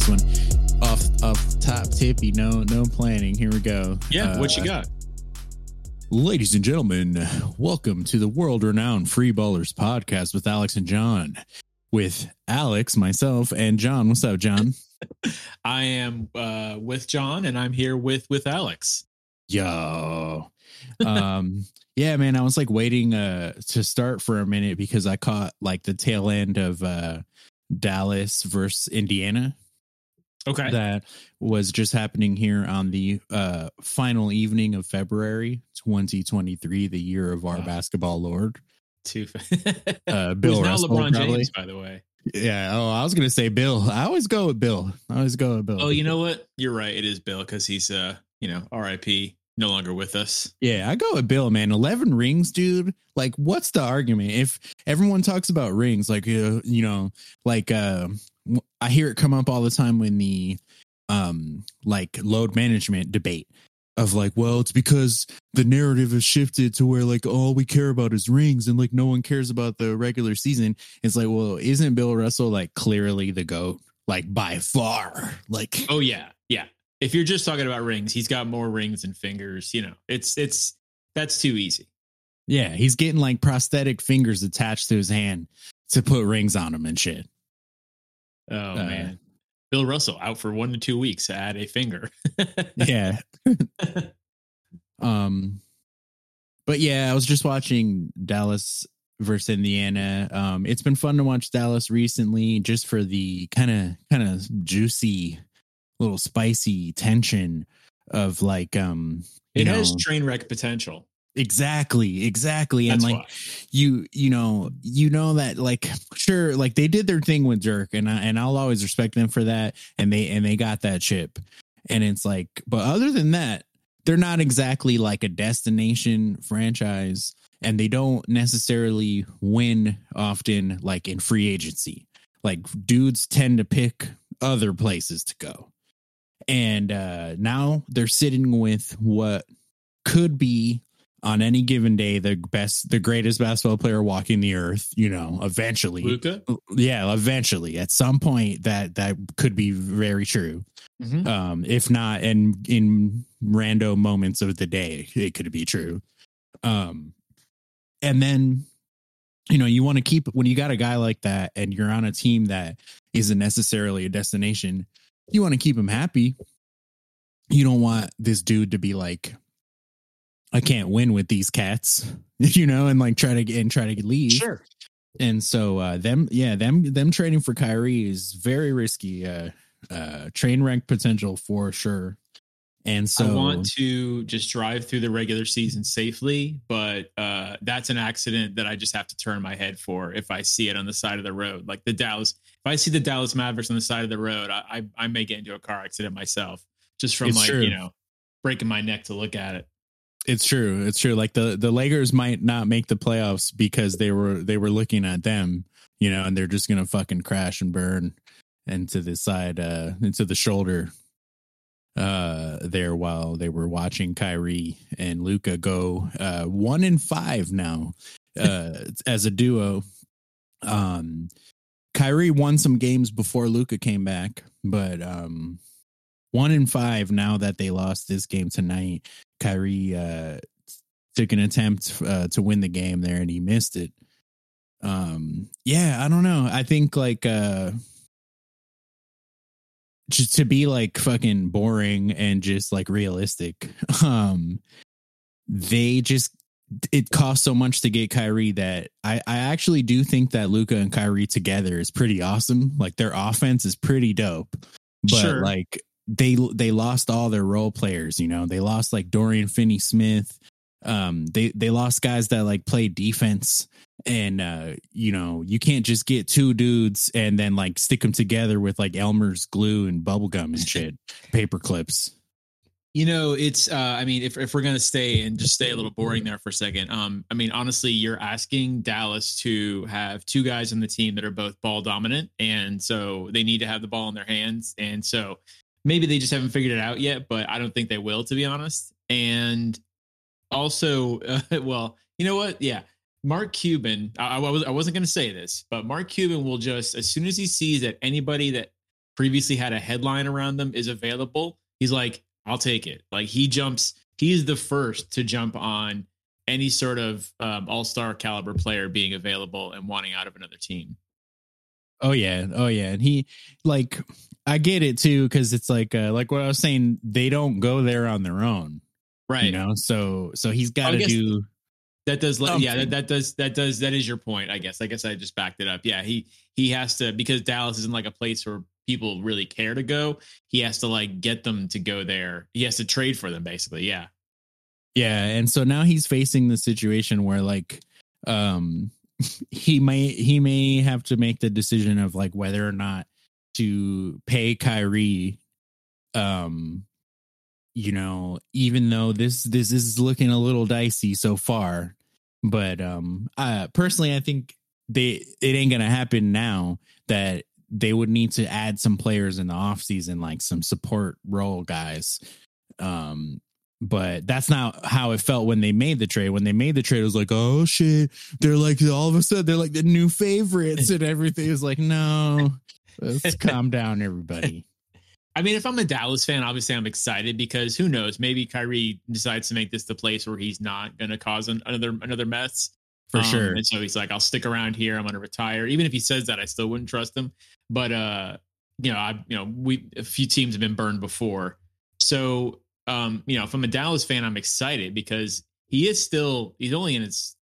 this one. Off top tippy, no planning. Here we go. Yeah, what you got? Ladies and gentlemen, welcome to the world-renowned Free Ballers podcast with Alex and John. With Alex, myself, and John. What's up, John? I am with John, and I'm here with Alex. Yo. Yeah, man, I was like waiting to start for a minute because I caught like the tail end of Dallas versus Indiana. Okay. That was just happening here on the final evening of February 2023, the year of our basketball lord. Bill Russell, LeBron probably. James, by the way. Yeah. Oh, I was going to say Bill. I always go with Bill. Oh, you know what? You're right. It is Bill because he's, RIP, no longer with us. Yeah, I go with Bill, man. 11 rings, dude. Like, what's the argument? If everyone talks about rings, like, I hear it come up all the time when the load management debate of like, well, it's because the narrative has shifted to where like all we care about is rings and like no one cares about the regular season. It's like, well, isn't Bill Russell like clearly the GOAT, like by far? Like, oh yeah, yeah. If you're just talking about rings, he's got more rings than fingers. You know, it's that's too easy. Yeah, he's getting like prosthetic fingers attached to his hand to put rings on him and shit. Oh, man. Bill Russell out for 1 to 2 weeks to add a finger. Yeah. But yeah, I was just watching Dallas versus Indiana. It's been fun to watch Dallas recently just for the kind of juicy, little spicy tension of like, it has train wreck potential. Exactly. That's and like why. you know that like sure, like they did their thing with Dirk and I'll always respect them for that. And they got that chip. And it's like, but other than that, they're not exactly like a destination franchise and they don't necessarily win often like in free agency. Like dudes tend to pick other places to go. And now they're sitting with what could be on any given day, the greatest basketball player walking the earth, you know, eventually. Luka? Yeah, eventually. At some point, that could be very true. Mm-hmm. If not, and in random moments of the day, it could be true. And then, you know, you want to keep, when you got a guy like that and you're on a team that isn't necessarily a destination, you want to keep him happy. You don't want this dude to be like, I can't win with these cats, you know, and like try to leave. Sure. And so them trading for Kyrie is very risky. Train wreck potential for sure. And so I want to just drive through the regular season safely, but that's an accident that I just have to turn my head for if I see it on the side of the road. Like the Dallas, if I see the Dallas Mavericks on the side of the road, I may get into a car accident myself just from breaking my neck to look at it. It's true. Like the Lakers might not make the playoffs because they were looking at them, you know, and they're just going to fucking crash and burn into the side, into the shoulder there while they were watching Kyrie and Luka go 1-5 now as a duo. Kyrie won some games before Luka came back, but 1-5 now that they lost this game tonight. Kyrie took an attempt to win the game there, and he missed it. Yeah, I don't know. I think like just to be like fucking boring and just like realistic. It costs so much to get Kyrie that I actually do think that Luka and Kyrie together is pretty awesome. Like their offense is pretty dope, but sure. Like. They lost all their role players, you know. They lost like Dorian Finney-Smith. They lost guys that like play defense, and you know, you can't just get two dudes and then like stick them together with like Elmer's glue and bubblegum and shit, paper clips. You know, it's I mean, if we're gonna stay a little boring there for a second, I mean, honestly, you're asking Dallas to have two guys on the team that are both ball dominant, and so they need to have the ball in their hands, and so. Maybe they just haven't figured it out yet, but I don't think they will, to be honest. And also, well, you know what? Yeah, Mark Cuban, I wasn't going to say this, but Mark Cuban will just, as soon as he sees that anybody that previously had a headline around them is available, he's like, I'll take it. Like he jumps, he is the first to jump on any sort of all-star caliber player being available and wanting out of another team. Oh yeah. Oh yeah. And he, like, I get it too. Cause it's like what I was saying, they don't go there on their own. Right. You know? So he's got to do that. Does, something. Yeah, that is your point. I guess I just backed it up. Yeah. He has to, because Dallas isn't like a place where people really care to go. He has to like get them to go there. He has to trade for them basically. Yeah. Yeah. And so now he's facing the situation where like, he may have to make the decision of like whether or not to pay Kyrie, you know, even though this is looking a little dicey so far, but personally, I think it ain't gonna happen now. That they would need to add some players in the offseason, like some support role guys. But that's not how it felt when they made the trade. When they made the trade, it was like, oh, shit. They're like, all of a sudden, they're like the new favorites and everything. Is like, no, let's calm down, everybody. I mean, if I'm a Dallas fan, obviously I'm excited because who knows? Maybe Kyrie decides to make this the place where he's not going to cause another mess. For sure. And so he's like, I'll stick around here. I'm going to retire. Even if he says that, I still wouldn't trust him. But, a few teams have been burned before. So, if I'm a Dallas fan, I'm excited because he's only in his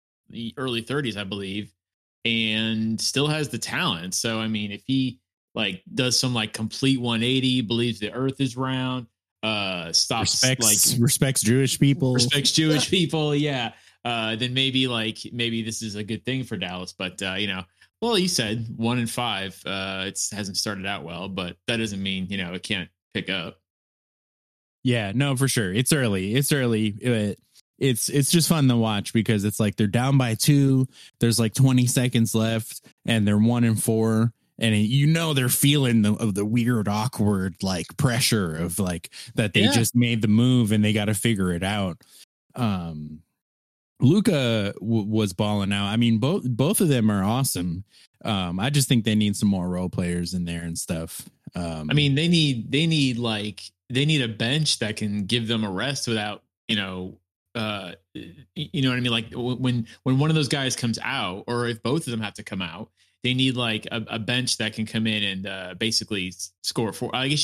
early 30s, I believe, and still has the talent. So, I mean, if he like does some like complete 180, believes the earth is round, respects Jewish people. Yeah. Then maybe this is a good thing for Dallas, but well, you said 1-5, it hasn't started out well, but that doesn't mean, it can't pick up. Yeah, no, for sure. It's early. It's just fun to watch because it's like they're down by 2. There's like 20 seconds left and they're 1-4. And they're feeling the weird, awkward, like pressure of like that they just made the move and they got to figure it out. Luka was balling out. I mean, both of them are awesome. I just think they need some more role players in there and stuff. I mean, they need a bench that can give them a rest without, you know what I mean? Like when one of those guys comes out, or if both of them have to come out, they need like a bench that can come in and basically score for. I guess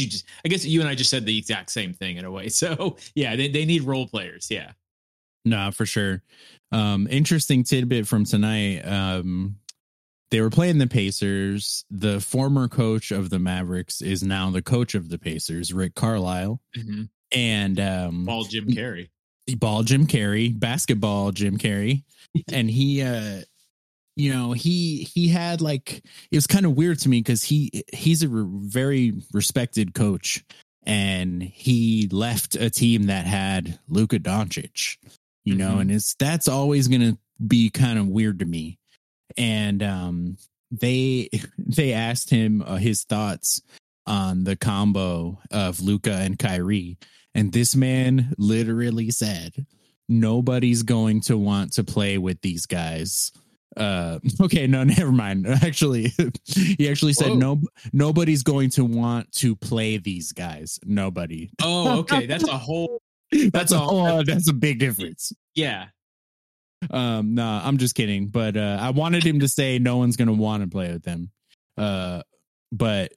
you and I just said the exact same thing in a way. So yeah, they need role players. Yeah. No, for sure. Interesting tidbit from tonight. They were playing the Pacers. The former coach of the Mavericks is now the coach of the Pacers, Rick Carlisle. Mm-hmm. And basketball Jim Carrey. And he, he had like, it was kind of weird to me because he's a very respected coach, and he left a team that had Luka Doncic, mm-hmm. and that's always going to be kind of weird to me. And they asked him his thoughts on the combo of Luka and Kyrie, and this man literally said, "Nobody's going to want to play with these guys." Okay, no, never mind. Actually, he actually said, nobody's going to want to play these guys. Nobody. Oh, okay, that's a whole. That's a big difference. Yeah. Nah, I'm just kidding, but I wanted him to say no one's going to want to play with them, but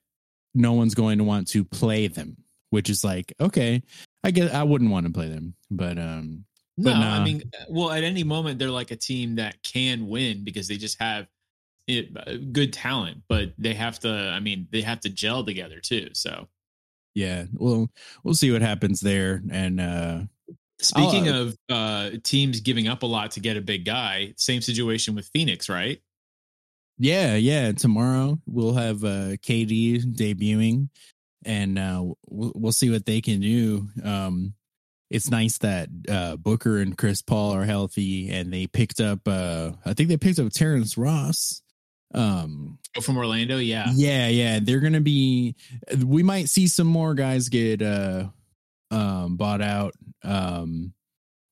no one's going to want to play them, which is like, okay, I guess I wouldn't want to play them, but no. I mean, well, at any moment they're like a team that can win because they just have good talent, but they have to gel together too. So yeah, well, we'll see what happens there. And speaking of teams giving up a lot to get a big guy, same situation with Phoenix, right? Yeah. Tomorrow we'll have KD debuting, and we'll see what they can do. It's nice that Booker and Chris Paul are healthy, and they picked up. I think they picked up Terrence Ross from Orlando. Yeah. They're gonna be. We might see some more guys get bought out.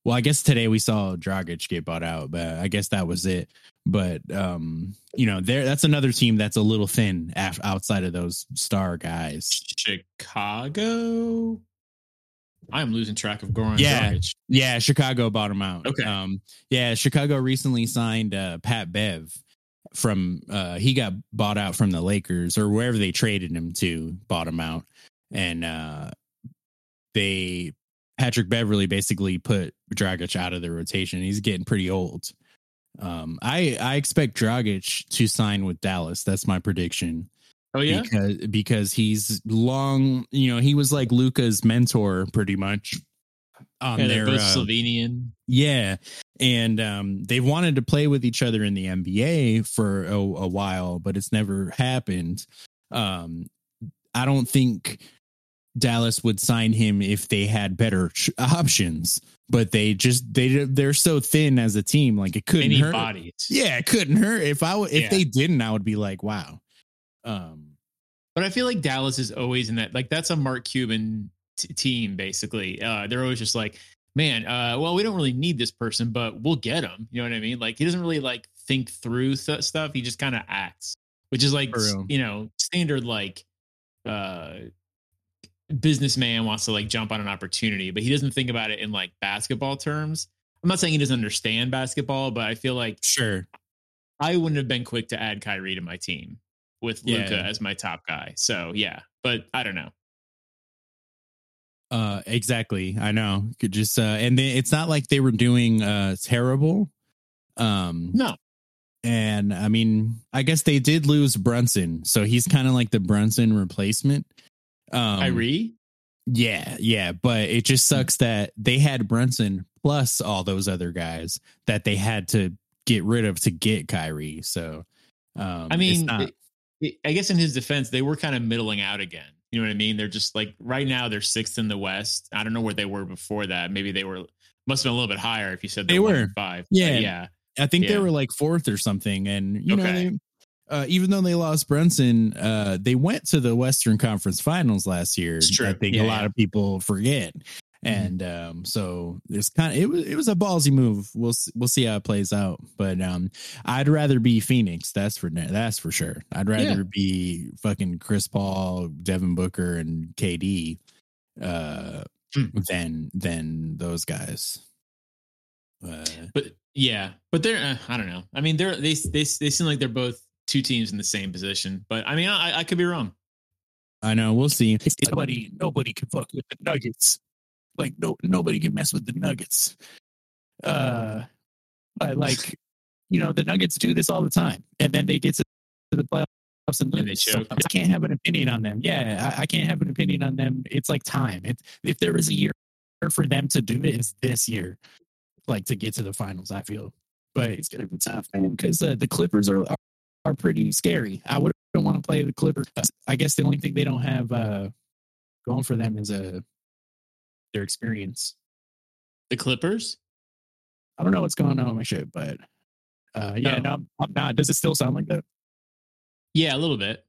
Well, I guess today we saw Dragic get bought out, but I guess that was it. But, you know, that's another team that's a little thin outside of those star guys. Chicago? I'm losing track of Goran Dragic. Yeah, Chicago bought him out. Okay. Yeah, Chicago recently signed Pat Bev from, he got bought out from the Lakers or wherever they traded him to, bought him out. And Patrick Beverly basically put Dragic out of the rotation. He's getting pretty old. I expect Dragic to sign with Dallas. That's my prediction. Oh, yeah? Because he's long, you know, he was like Luka's mentor pretty much. They're both Slovenian. Yeah. And they've wanted to play with each other in the NBA for a while, but it's never happened. I don't think Dallas would sign him if they had better options, but they're so thin as a team. Like it couldn't hurt. Bodies. Yeah. It couldn't hurt. If they didn't, I would be like, wow. But I feel like Dallas is always in that, like that's a Mark Cuban team. Basically. They're always just like, man, well, we don't really need this person, but we'll get him. You know what I mean? Like he doesn't really like think through stuff. He just kind of acts, which is like, you know, standard, like, businessman wants to like jump on an opportunity, but he doesn't think about it in like basketball terms. I'm not saying he doesn't understand basketball, but I feel like sure, I wouldn't have been quick to add Kyrie to my team with Luka as my top guy. So yeah, but I don't know. Exactly. I know. Could just and it's not like they were doing terrible. No. And I mean, I guess they did lose Brunson, so he's kind of like the Brunson replacement. Kyrie? Yeah, but it just sucks that they had Brunson plus all those other guys that they had to get rid of to get Kyrie. So, I mean, I guess in his defense, they were kind of middling out again. You know what I mean? They're just like right now they're 6th in the West. I don't know where they were before that. Maybe they must have been a little bit higher if you said they were 5. Yeah. I think they were like 4th or something. And, you know, even though they lost Brunson, they went to the Western Conference Finals last year. It's true. I think a lot of people forget, and so it's kind of it was a ballsy move. We'll see how it plays out, but I'd rather be Phoenix. That's for sure. I'd rather be fucking Chris Paul, Devin Booker, and KD than those guys. But they're I don't know. I mean, they seem like they're both two teams in the same position, but I mean, I could be wrong. I know. We'll see. Nobody can fuck with the Nuggets. Like nobody can mess with the Nuggets. I like, you know, the Nuggets do this all the time, and then they get to the playoffs and they choke. I can't have an opinion on them. Yeah, I can't have an opinion on them. It's like time. If there is a year for them to do it, it's this year. Like to get to the finals, I feel, but it's gonna be tough, man, because the Clippers are pretty scary. I wouldn't want to play the Clippers. I guess the only thing they don't have going for them is their experience. The Clippers? I don't know what's going on with my shit, but I'm not. Does it still sound like that? Yeah, a little bit.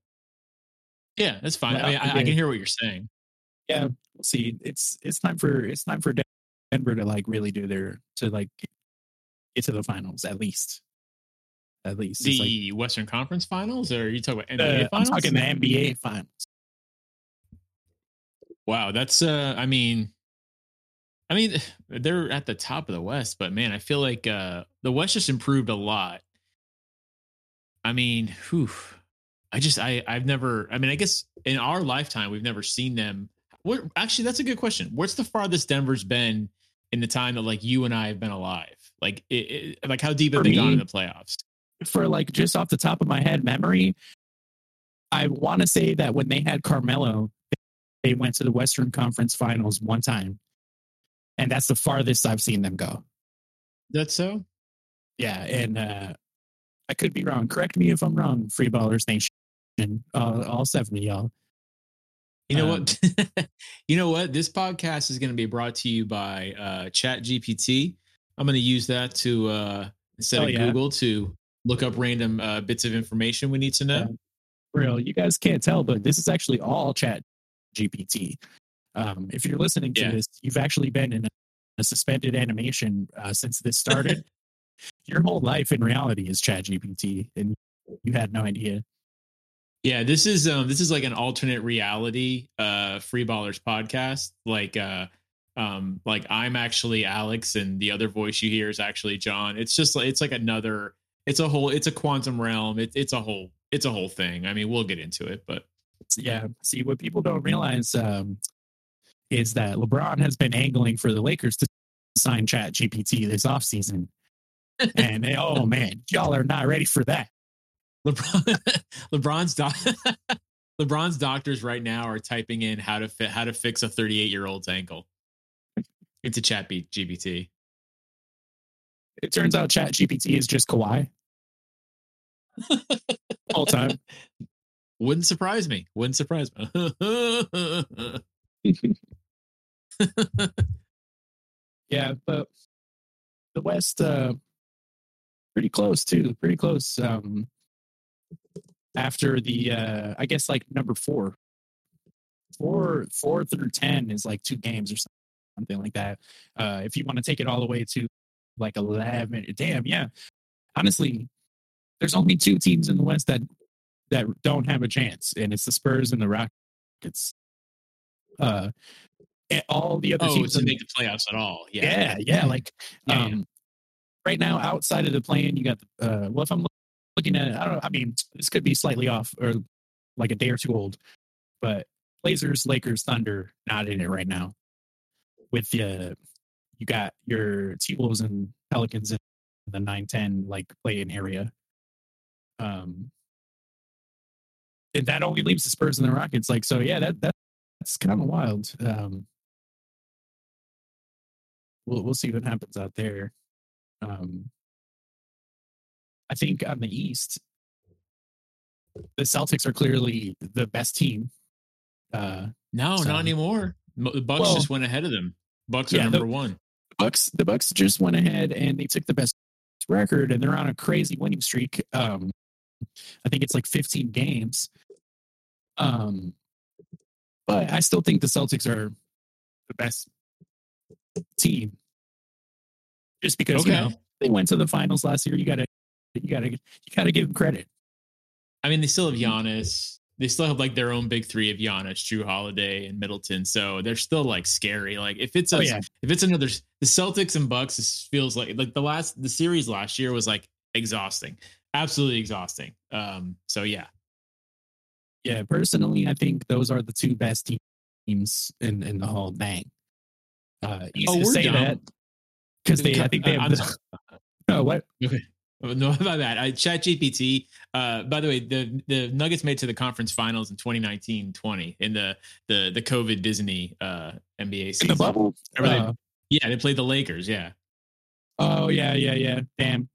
Yeah, that's fine. I can hear what you're saying. Yeah, we'll see. It's time for Denver to like really do get to the finals at least. At least the Western Conference Finals, or are you talking about NBA Finals? I'm talking the NBA Finals. Wow, that's I mean they're at the top of the West, but man, I feel like the West just improved a lot. I mean, I guess in our lifetime we've never seen them. Actually, that's a good question. What's the farthest Denver's been in the time that like you and I have been alive? Like, like how deep have they gone in the playoffs? For like just off the top of my head memory, I want to say that when they had Carmelo, they went to the Western Conference Finals one time, and that's the farthest I've seen them go. That's so? Yeah, and I could be wrong. Correct me if I'm wrong, Free Ballers Nation, all 7 of y'all. You know what? You know what? This podcast is going to be brought to you by ChatGPT. I'm going to use that to instead of Google to look up random bits of information we need to know. Real, you guys can't tell, but this is actually all ChatGPT. If you're listening to this, you've actually been in suspended animation since this started. Your whole life in reality is ChatGPT, and you had no idea. Yeah, this is like an alternate reality Free Ballers podcast. Like I'm actually Alex, and the other voice you hear is actually John. It's just like it's a quantum realm. It's a whole thing. I mean, we'll get into it, but yeah. See, what people don't realize is that LeBron has been angling for the Lakers to sign ChatGPT this offseason. And y'all are not ready for that. LeBron's doctors right now are typing in how to fix a 38-year-old's ankle into ChatGPT. It turns out ChatGPT is just Kawhi. All time. Wouldn't surprise me. Yeah, but the West pretty close. After the, I guess like number four through 10 is like two games or something like that. If you want to take it all the way to like 11, damn. Yeah. Honestly, there's only two teams in the West that don't have a chance. And it's the Spurs and the Rockets. And all the other teams didn't make the playoffs at all. Yeah. Like, right now outside of the play-in, you got the, well, if I'm looking at it, I don't know. I mean, this could be slightly off or like a day or two old, but Blazers, Lakers, Thunder, not in it right now. With you got your T-Wolves and Pelicans in the 9-10 like play-in area. And that only leaves the Spurs and the Rockets. Like, so yeah, that's kind of wild. We'll see what happens out there. I think on the East, the Celtics are clearly the best team. Not anymore. The Bucks just went ahead of them. Bucks are number one. The Bucks just went ahead and they took the best record, and they're on a crazy winning streak. I think it's like 15 games. But I still think the Celtics are the best team, just because they went to the finals last year. You gotta give them credit. I mean, they still have Giannis. They still have like their own big three of Giannis, Jrue Holiday, and Middleton. So they're still like scary. Like if it's another, the Celtics and Bucks, this feels like the series last year was like exhausting, absolutely exhausting. So yeah. Personally, I think those are the two best teams in the whole thing. Okay. No, about that. ChatGPT. By the way, the Nuggets made it to the conference finals in 2019-20 in the COVID Disney NBA season. In the bubble. They played the Lakers. Yeah. Oh yeah. Damn.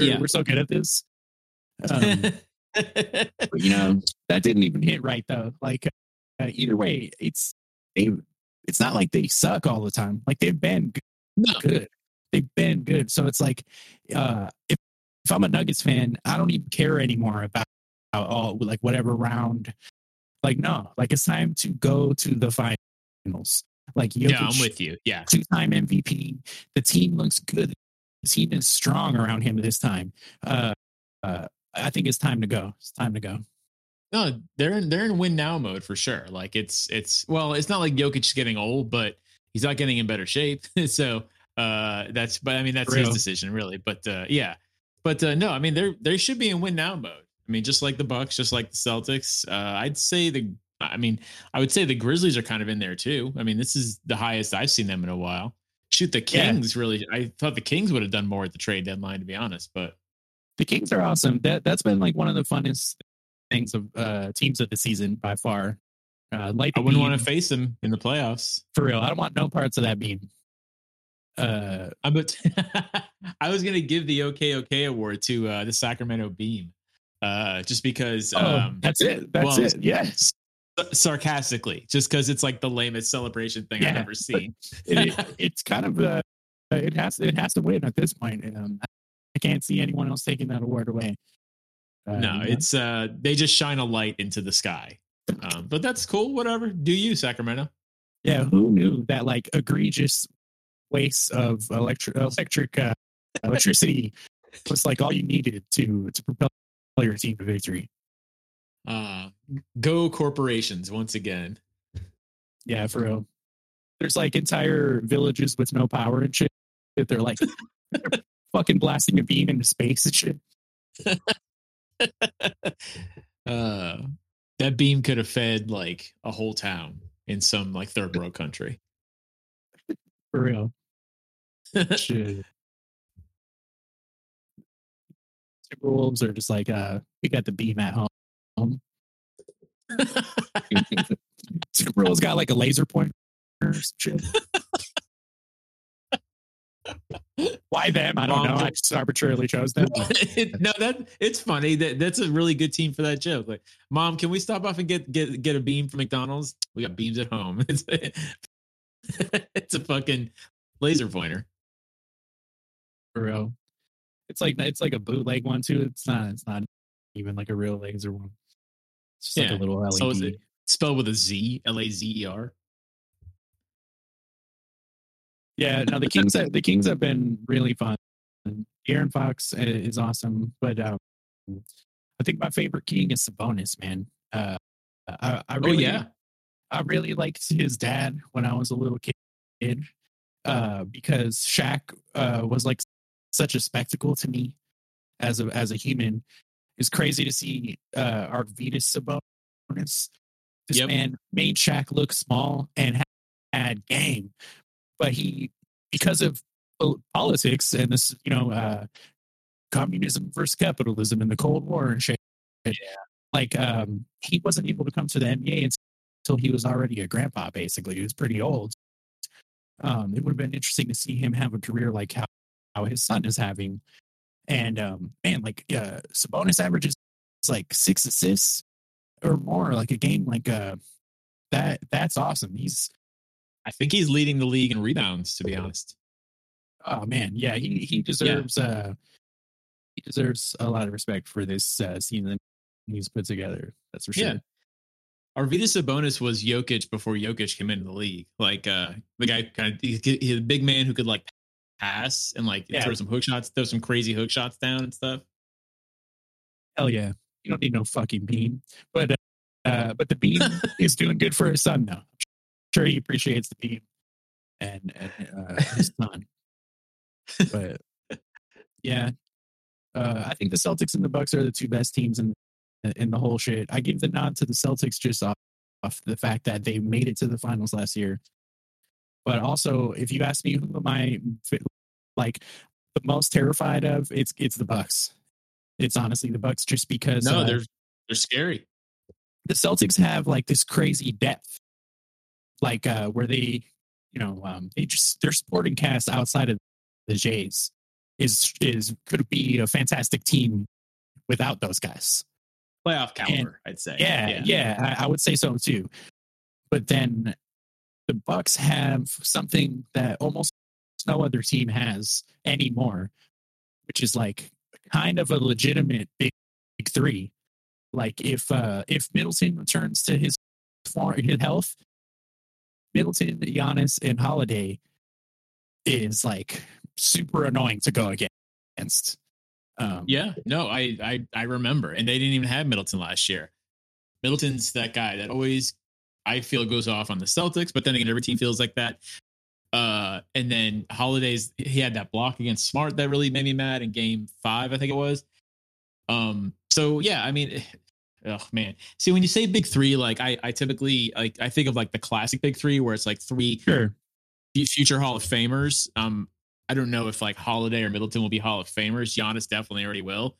We're so good at this. But, that didn't even hit right though. Like either way, it's not like they suck all the time. Like they've been good. They've been good. So it's like, if I'm a Nuggets fan, I don't even care anymore about whatever round. Like, no, like it's time to go to the finals. Like, Jokic, I'm with you. Yeah. 2-time MVP. The team looks good. The team is strong around him this time. I think it's time to go. No, they're in win now mode for sure. Like it's not like Jokic getting old, but he's not getting in better shape. So, that's his decision really. But, no, I mean, they should be in win now mode. I mean, just like the Bucks, just like the Celtics, I would say the Grizzlies are kind of in there too. I mean, this is the highest I've seen them in a while. Shoot. The Kings really, I thought the Kings would have done more at the trade deadline, to be honest, but the Kings are awesome. That's been like one of the funnest things of, teams of the season by far. I wouldn't want to face them in the playoffs for real. I don't want no parts of that beam. I was gonna give the OK award to the Sacramento Beam, just because. That's it. Yes, sarcastically, just because it's like the lamest celebration thing I've ever seen. It's kind of it has to win at this point. I can't see anyone else taking that award away. It's they just shine a light into the sky, but that's cool. Whatever, do you, Sacramento? Yeah, who knew that? Like egregious place of electricity was like all you needed to propel your team to victory. Go corporations once again. Yeah, for real. There's like entire villages with no power and shit. They're like they're fucking blasting a beam into space and shit. That beam could have fed like a whole town in some like third world country. For real. Shit. Timberwolves are just like, we got the beam at home. Timberwolves got like a laser pointer. Shit. Why them? I don't know. I just arbitrarily chose them. No, that it's funny. That's a really good team for that joke. Like, Mom, can we stop off and get a beam from McDonald's? We got beams at home. It's a fucking laser pointer. For real. It's like a bootleg one too. It's not even like a real laser one. It's just like a little LED. So is it spelled with a Z? Lazer. Yeah, no, the Kings have been really fun. Aaron Fox is awesome, but I think my favorite King is Sabonis, man. I really liked his dad when I was a little kid because Shaq was like such a spectacle to me as a human. It's crazy to see Arvydas Sabonis. This man made Shaq look small and had game. But he, because of politics and this, communism versus capitalism and the Cold War and shit, he wasn't able to come to the NBA until he was already a grandpa, basically. He was pretty old. It would have been interesting to see him have a career like how his son is having. And, Sabonis averages like 6 assists or more, like a game like that. That's awesome. I think he's leading the league in rebounds, to be honest. Oh man, yeah, he deserves a lot of respect for this scene that he's put together. That's for sure. Yeah. Arvydas Sabonis was Jokic before Jokic came into the league. Like the guy, he's a big man who could like pass and like throw some hook shots, throw some crazy hook shots down and stuff. Hell yeah, you don't need no fucking beam, but the beam is doing good for his son now. Sure, he appreciates the team and his son, but yeah, I think the Celtics and the Bucks are the two best teams in the whole shit. I give the nod to the Celtics just off the fact that they made it to the finals last year, but also if you ask me who am I like the most terrified of, it's the Bucks. It's honestly the Bucks just because they're scary. The Celtics have like this crazy depth. Like where they, their supporting cast outside of the Jays could be a fantastic team without those guys. Playoff caliber, I'd say. Yeah, I would say so too. But then the Bucks have something that almost no other team has anymore, which is like kind of a legitimate big three. Like if Middleton returns to his health. Middleton, Giannis, and Holiday is like super annoying to go against. I remember, and they didn't even have Middleton last year. Middleton's that guy that always I feel goes off on the Celtics, but then again, every team feels like that. And then Holiday's he had that block against Smart that really made me mad in Game 5, I think it was. Oh man. See, when you say big three, like I typically like I think of like the classic big three where it's like three future Hall of Famers. I don't know if like Holiday or Middleton will be Hall of Famers. Giannis definitely already will.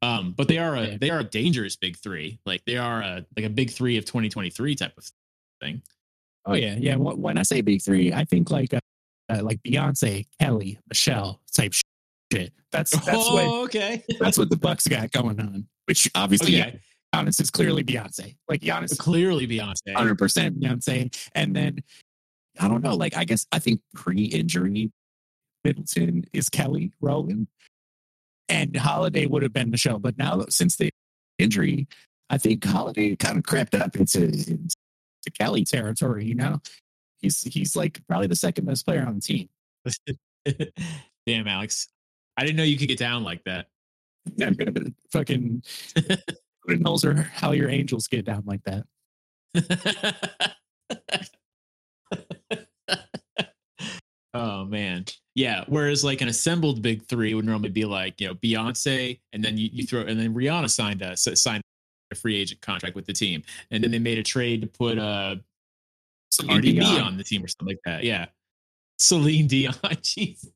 But they are a dangerous big three. Like they are a big three of 2023 type of thing. Oh yeah, yeah. When I say big three, I think like Beyonce, Kelly, Michelle type shit. That's what the Bucks got going on, which obviously. Okay. Giannis is clearly Beyonce. Like Giannis, clearly Beyonce, 100% Beyonce. And then I don't know. Like I guess I think pre-injury, Middleton is Kelly Rowland, and Holiday would have been Michelle. But now since the injury, I think Holiday kind of crept up into Kelly territory. He's like probably the second best player on the team. Damn, Alex. I didn't know you could get down like that. Yeah, I'm going to fucking... Who knows how your angels get down like that? Oh, man. Yeah. Whereas like an assembled big three would normally be like, you know, Beyonce, and then you throw, and then Rihanna signed a free agent contract with the team. And then they made a trade to put RDB on the team or something like that. Yeah. Celine Dion. Jeez.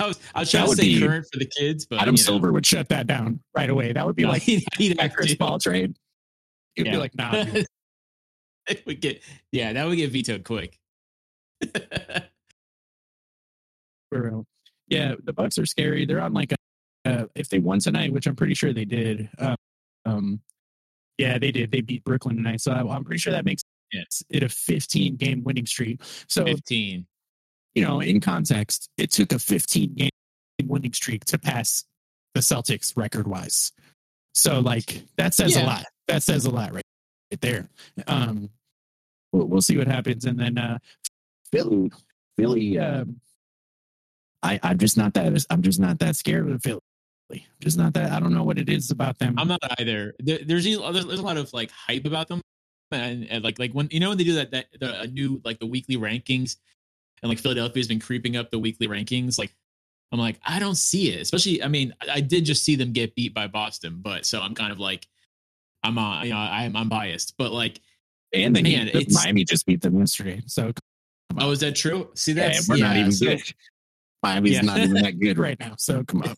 I was trying to stay current for the kids, but Adam Silver would shut that down right away. That would be like a Chris Paul trade. You'd be like, nah. It would get, that would get vetoed quick. For real. Yeah, the Bucks are scary. They're on like if they won tonight, which I'm pretty sure they did. Yeah, they did. They beat Brooklyn tonight, so I'm pretty sure that makes it a 15 game winning streak. So 15. You know, in context, it took a 15 game winning streak to pass the Celtics record wise. So like that says a lot. That says a lot right there. We'll see what happens, and then Philly. I'm just not that. I'm just not that scared of Philly. Just not that. I don't know what it is about them. I'm not either. There's a lot of like hype about them, and like when when they do that the new like the weekly rankings, and like Philadelphia has been creeping up the weekly rankings. Like I'm like I don't see it. Especially I did just see them get beat by Boston, but so I'm kind of like I'm biased, but like and man, Miami just beat them yesterday. So oh, is that true? See that we're not even good. Miami's not even that good right now, so come on.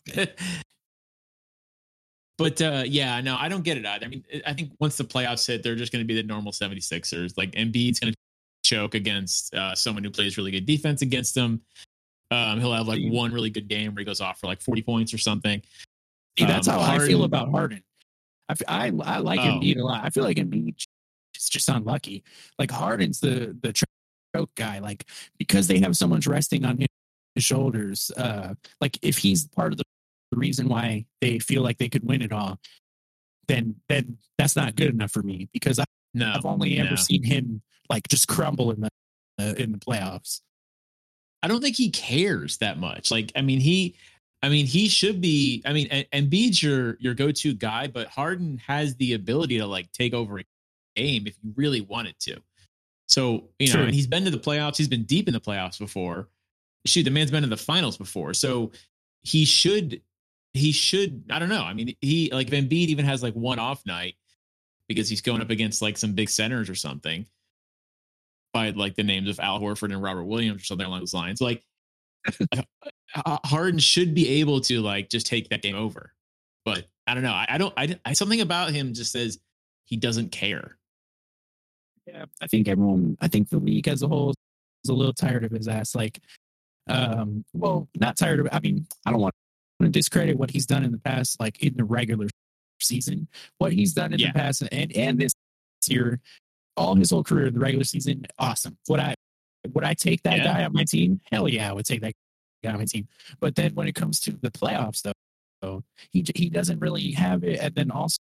But no, I don't get it either. I mean, I think once the playoffs hit, they're just going to be the normal 76ers. Like Embiid's going to choke against someone who plays really good defense against them. He'll have like one really good game where he goes off for like 40 points or something. See, that's how Harden, I feel about Harden. I like Embiid a lot. I feel like Embiid is just unlucky. Like Harden's the choke guy. Like because they have so much resting on him. Shoulders, like if he's part of the reason why they feel like they could win it all, then that's not good enough for me because I've only ever seen him like just crumble in the playoffs. I don't think he cares that much. Like he should be. I mean, Embiid's your go-to guy, but Harden has the ability to like take over a game if you really wanted to. So True. And he's been to the playoffs. He's been deep in the playoffs before. Shoot, the man's been in the finals before, so he should. I don't know. I mean, he like if Embiid even has like one off night because he's going up against like some big centers or something by like the names of Al Horford and Robert Williams or something along those lines. Like Harden should be able to like just take that game over, but I don't know. I something about him just says he doesn't care. Yeah, I think the league as a whole is a little tired of his ass. Like. Well, not tired of. I mean, I don't want to discredit what he's done in the past, like in the regular season, what he's done in the past and this year, all his whole career in the regular season, awesome. Would I take that guy on my team? Hell yeah, I would take that guy on my team. But then when it comes to the playoffs, though, he doesn't really have it. And then also,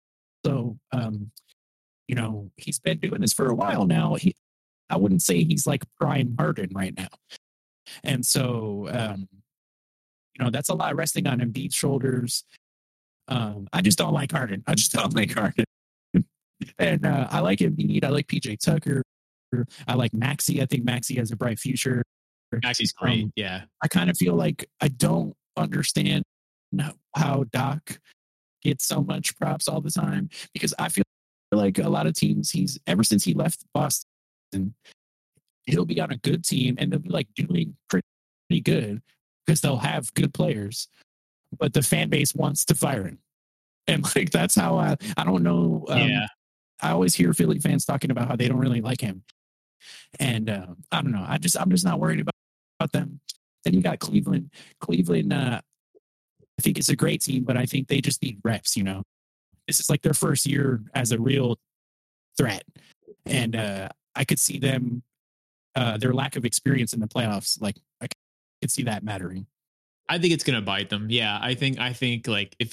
he's been doing this for a while now. I wouldn't say he's like prime Harden right now. And so, that's a lot resting on Embiid's shoulders. I just don't like Harden. And I like Embiid. I like PJ Tucker. I like Maxi. I think Maxi has a bright future. Maxi's great, yeah. I kind of feel like I don't understand how Doc gets so much props all the time because I feel like a lot of teams, ever since he left Boston, he'll be on a good team and they'll be like doing pretty good because they'll have good players, but the fan base wants to fire him. And like, that's how I don't know. I always hear Philly fans talking about how they don't really like him. And I don't know. I'm just not worried about them. Then you got Cleveland. Cleveland, I think it's a great team, but I think they just need reps, this is like their first year as a real threat. And I could see them, their lack of experience in the playoffs, like I could see that mattering. I think it's going to bite them. Yeah, I think like if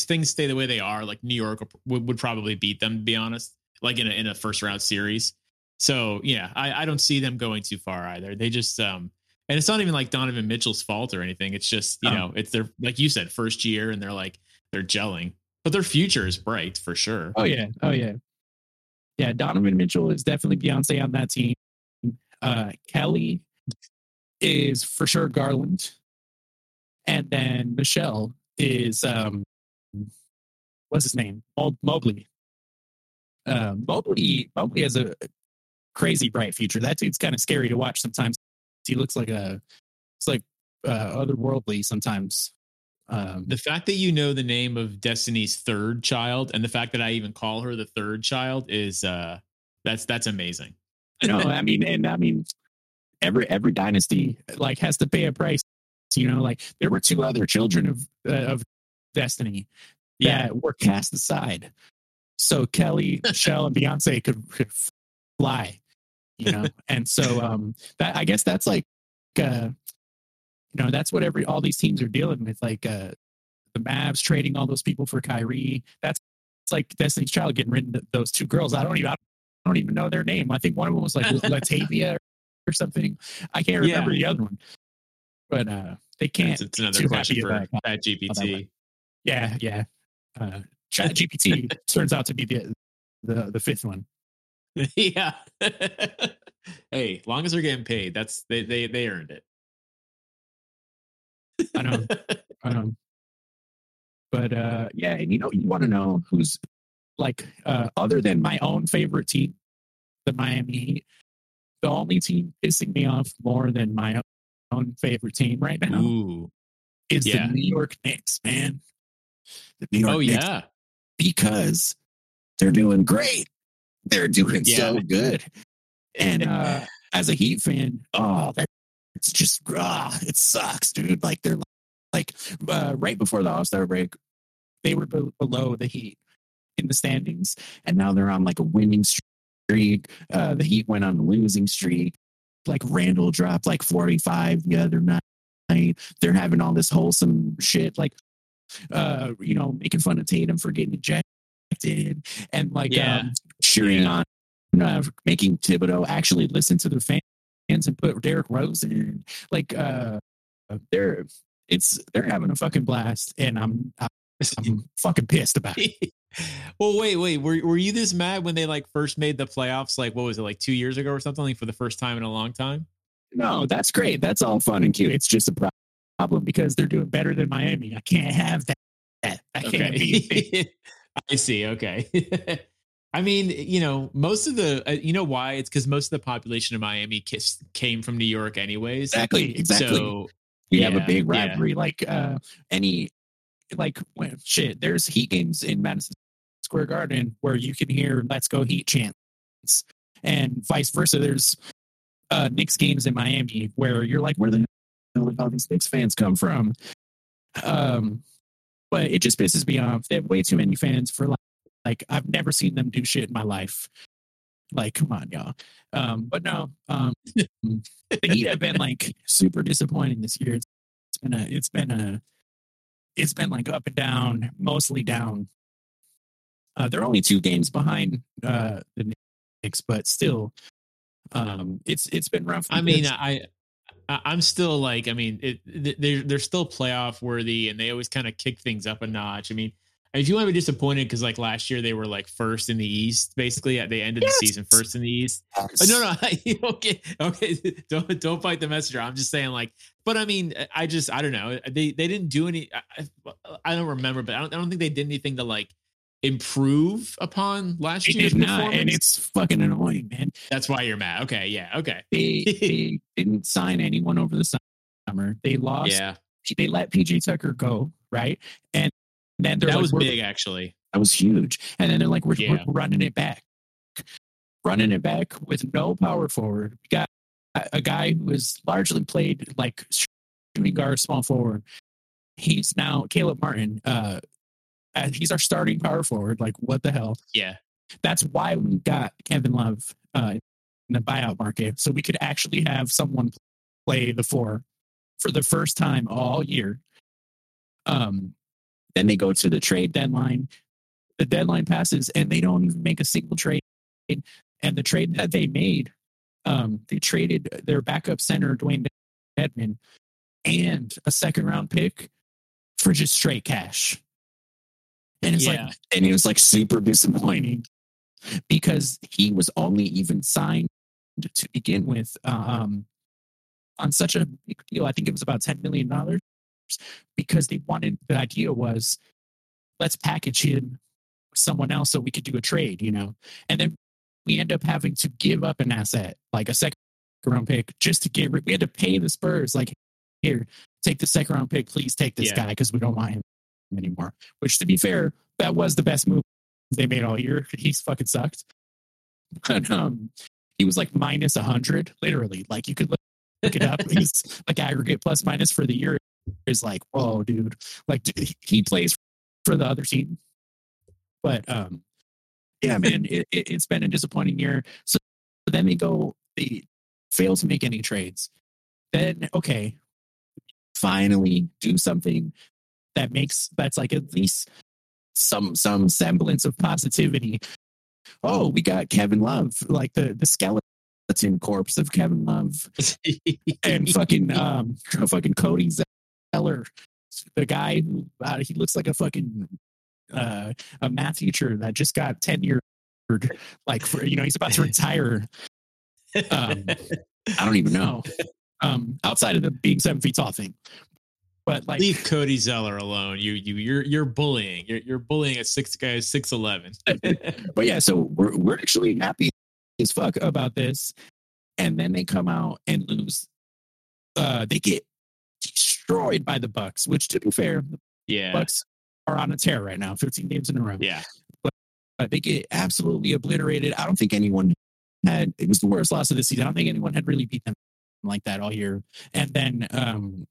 things stay the way they are, like New York would probably beat them, to be honest, like in a first round series. So yeah, I don't see them going too far either. They just And it's not even like Donovan Mitchell's fault or anything. It's just, you know, it's their, like you said, first year, and they're like, they're gelling, but their future is bright for sure. Oh yeah. Oh yeah. Yeah. Donovan Mitchell is definitely Beyonce on that team. Kelly is for sure Garland. And then Michelle is, what's his name? Mobley. Mobley has a crazy bright future. That dude's kind of scary to watch sometimes. He looks like otherworldly sometimes. The fact that you know the name of Destiny's third child, and the fact that I even call her the third child is that's amazing. No, I mean, every dynasty like has to pay a price. You know, like there were two other children of Destiny that were cast aside, so Kelly, Michelle, and Beyonce could fly. You know, and so that, I guess that's like, you know, that's what all these teams are dealing with, like the Mavs trading all those people for Kyrie. It's like Destiny's Child getting rid of those two girls. I don't even know their name. I think one of them was like Latavia or something. I can't remember the other one. But they can't. It's another question for ChatGPT. Yeah. ChatGPT turns out to be the fifth one. Yeah. Hey, long as they're getting paid, that's they earned it. I know. But and you want to know who's like other than my own favorite team, the Miami Heat, the only team pissing me off more than my own favorite team right now is the New York Knicks, man. The New York Knicks, yeah, because they're doing great. They're doing so good. And as a Heat fan, it's just, it sucks, dude. Like, they're like right before the All-Star break, they were below the Heat in the standings. And now they're on like a winning streak. The Heat went on a losing streak. Like, Randall dropped like 45 the other night. They're having all this wholesome shit, like, making fun of Tatum for getting ejected. And like, cheering on, making Thibodeau actually listen to the fans and put Derrick Rose in. Like, they're having a fucking blast, and I'm fucking pissed about it. Well, wait, were you this mad when they like first made the playoffs? Like, what was it, like 2 years ago or something? Like for the first time in a long time. No, that's great. That's all fun and cute. It's just a problem because they're doing better than Miami. I can't have that. I can't be. I see. Okay. I mean, most of the, why? It's because most of the population of Miami came from New York anyways. Exactly. So we have a big rivalry, like there's Heat games in Madison Square Garden where you can hear "Let's Go Heat" chants, and vice versa. There's Knicks games in Miami where you're like, where the hell did all these Knicks fans come from? But it just pisses me off. They have way too many fans for like, I've never seen them do shit in my life. Like, come on, y'all. But no, the Heat have been like super disappointing this year. It's been like up and down, mostly down. They're only 2 games behind the Knicks, but still, it's been rough. I mean, I'm still like, they're still playoff worthy, and they always kind of kick things up a notch. I mean, if you want to be disappointed, because like last year they were like first in the East, basically at the end of the season, first in the East. No, you don't get Don't fight the messenger. I'm just saying, like, but I mean, I don't know. They didn't do any. I don't remember, but I don't think they did anything to like improve upon last year's performance. And it's fucking annoying, man. That's why you're mad. Okay, yeah, okay. They didn't sign anyone over the summer. They lost. Yeah, they let PJ Tucker go, right? And then that was big, actually. That was huge. And then they're like, we're running it back. Running it back with no power forward. We got a guy who has largely played like shooting guard, small forward. He's now Caleb Martin. He's our starting power forward. Like, what the hell? Yeah. That's why we got Kevin Love in the buyout market. So we could actually have someone play the 4 for the first time all year. Then they go to the trade deadline. The deadline passes, and they don't even make a single trade. And the trade that they made, they traded their backup center, Dwayne Edmund and a second round pick for just straight cash. And it's like, and it was like super disappointing because he was only even signed to begin with on such a big deal. I think it was about $10 million because they wanted, the idea was, let's package him with someone else so we could do a trade, you know? And then we end up having to give up an asset, like a second round pick, just to get, we had to pay the Spurs, like, here, take the second round pick, please take this guy because we don't want him anymore. Which, to be fair, that was the best move they made all year. He's fucking sucked. But he was like minus 100, literally. Like, you could look it up. He's like aggregate plus minus for the year is like, whoa, dude. Like, dude, he plays for the other team. But yeah, man, it's been a disappointing year. So then they fail to make any trades. Then, okay, finally do something that makes, that's like at least some semblance of positivity. Oh, we got Kevin Love, like the skeleton corpse of Kevin Love, and fucking Cody Zeller, the guy who he looks like a fucking a math teacher that just got tenured, like, for, you know, he's about to retire. I don't even know. Outside of the being 7 feet tall thing. But like, leave Cody Zeller alone. You're bullying. You're bullying a guy 6'11". But yeah, so we're actually happy as fuck about this. And then they come out and lose. They get destroyed by the Bucks, which, to be fair, the Bucks are on a tear right now, 15 games in a row. Yeah. But they get absolutely obliterated. I don't think anyone had, it was the worst loss of the season. I don't think anyone had really beat them like that all year. And then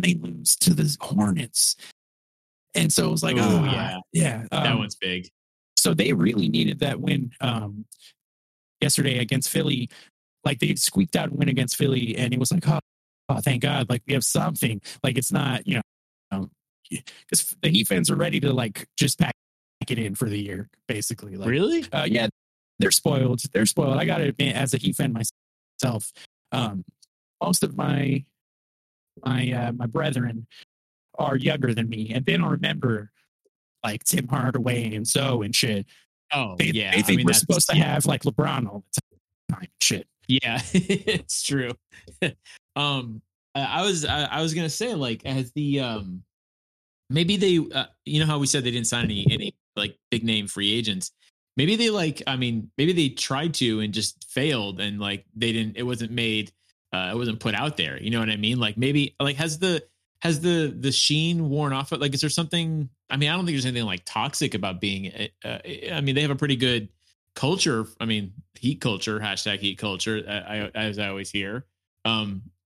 they lose to the Hornets. And so it was like, that one's big. So they really needed that win yesterday against Philly. Like, they squeaked out a win against Philly, and it was like, oh, thank God. Like, we have something. Like, it's not, you know, because the Heat fans are ready to, like, just pack it in for the year, basically. Like, really? Yeah, they're spoiled. They're spoiled. I got to admit, as a Heat fan myself, most of my brethren are younger than me, and they don't remember like Tim Hardaway and Zoe and shit. Oh, yeah. They think we're supposed to have like LeBron all the time and shit. Yeah, it's true. I was gonna say, like, as the maybe they you know how we said they didn't sign any like big name free agents. Maybe they maybe they tried to and just failed, and like they didn't. It wasn't made. It wasn't put out there. You know what I mean? Like, maybe, like, has the sheen worn off? Like, is there something? I mean, I don't think there's anything like toxic about being. I mean, they have a pretty good culture. I mean, Heat culture, #HeatCulture. As I always hear,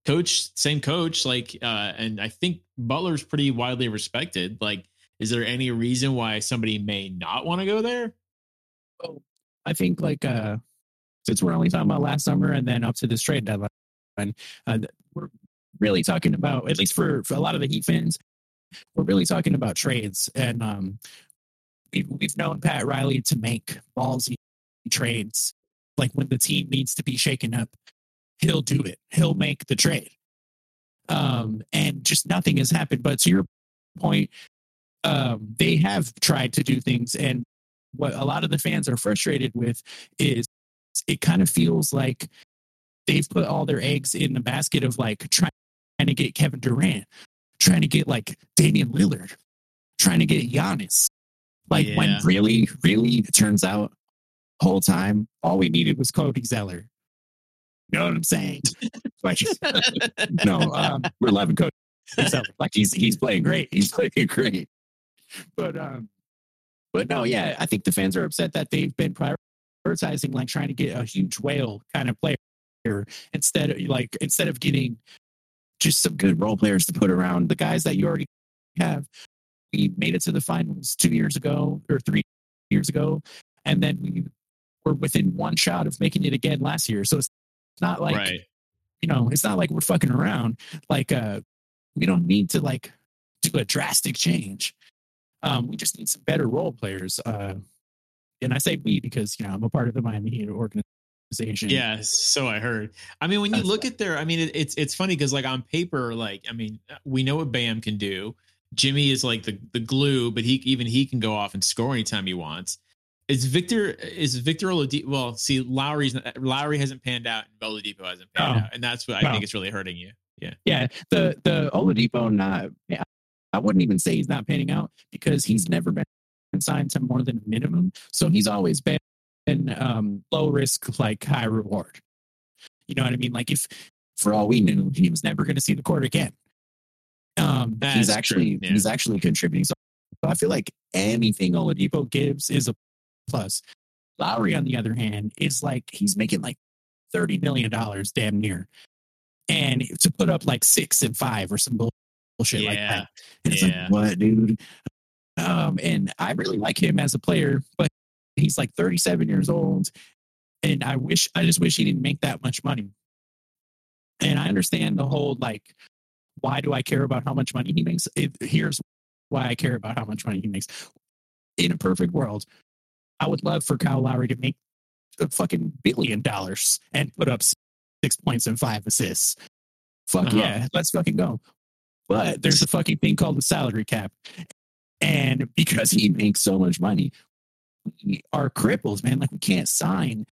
coach, same coach. Like, and I think Butler's pretty widely respected. Like, is there any reason why somebody may not want to go there? Oh, I think since we're only talking about last summer and then up to this trade deadline. And we're really talking about, at least for a lot of the Heat fans, we're really talking about trades. And we've known Pat Riley to make ballsy trades. Like, when the team needs to be shaken up, he'll do it. He'll make the trade. And just nothing has happened. But to your point, they have tried to do things. And what a lot of the fans are frustrated with is it kind of feels like they've put all their eggs in the basket of like trying to get Kevin Durant, trying to get like Damian Lillard, trying to get Giannis. Like, when really, really, it turns out whole time, all we needed was Cody Zeller. You know what I'm saying? Like, no, we're loving Cody Zeller. Like, he's playing great. He's playing great. But no, yeah, I think the fans are upset that they've been prioritizing like trying to get a huge whale kind of player. Instead of getting just some good role players to put around the guys that you already have. We made it to the finals 2 years ago or 3 years ago, and then we were within one shot of making it again last year. So it's not like you know, it's not like we're fucking around. Like, we don't need to like do a drastic change. We just need some better role players. And I say we because, you know, I'm a part of the Miami Heat organization. organization. Yeah, so I heard. I mean, when you look at their, I mean, it's funny because like on paper, like, I mean, we know what Bam can do. Jimmy is like the glue, but he can go off and score anytime he wants. Is Victor Oladipo? Well, see, Lowry hasn't panned out, and Oladipo hasn't panned out, and that's what I think it's really hurting you. Yeah, yeah. The Oladipo, I wouldn't even say he's not panning out because he's never been signed to more than minimum, so he's always been low risk, like high reward. You know what I mean? Like if for all we knew, he was never going to see the court again. He's actually contributing. So I feel like anything Oladipo gives is a plus. Lowry, on the other hand, is like he's making like $30 million, damn near, and to put up like 6 and 5 or some bullshit like that. And it's like, what, dude? And I really like him as a player, but he's like 37 years old, and I just wish he didn't make that much money. And I understand the whole like, why do I care about how much money he makes? Here's why I care about how much money he makes. In a perfect world, I would love for Kyle Lowry to make a fucking $1 billion and put up 6 points and 5 assists. Fuck yeah, let's fucking go. But there's a fucking thing called the salary cap. And because he makes so much money, we are crippled, man. Like, we can't sign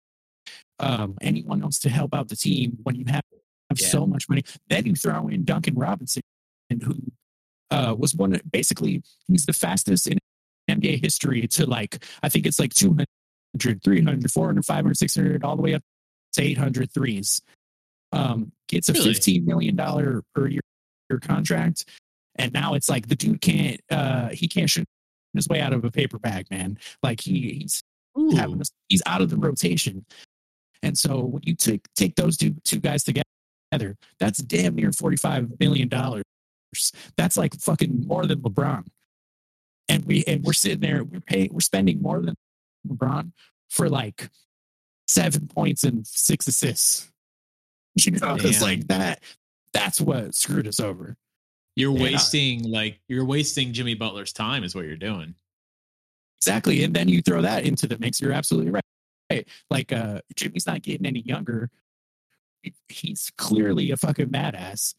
anyone else to help out the team when you have so much money. Then you throw in Duncan Robinson, who was basically, he's the fastest in NBA history to like, I think it's like 200, 300, 400, 500, 600, all the way up to 800 threes. Gets a $15 million per year contract. And now it's like the dude can't shoot his way out of a paper bag, man. Like he's out of the rotation. And so when you take those two guys together, that's damn near $45 million. That's like fucking more than LeBron. And we're sitting there, we're spending more than LeBron for like 7 points and 6 assists. You know, it's like that. That's what screwed us over. You're wasting Jimmy Butler's time is what you're doing. Exactly. And then you throw that into the mix. You're absolutely right. Like Jimmy's not getting any younger. He's clearly a fucking badass.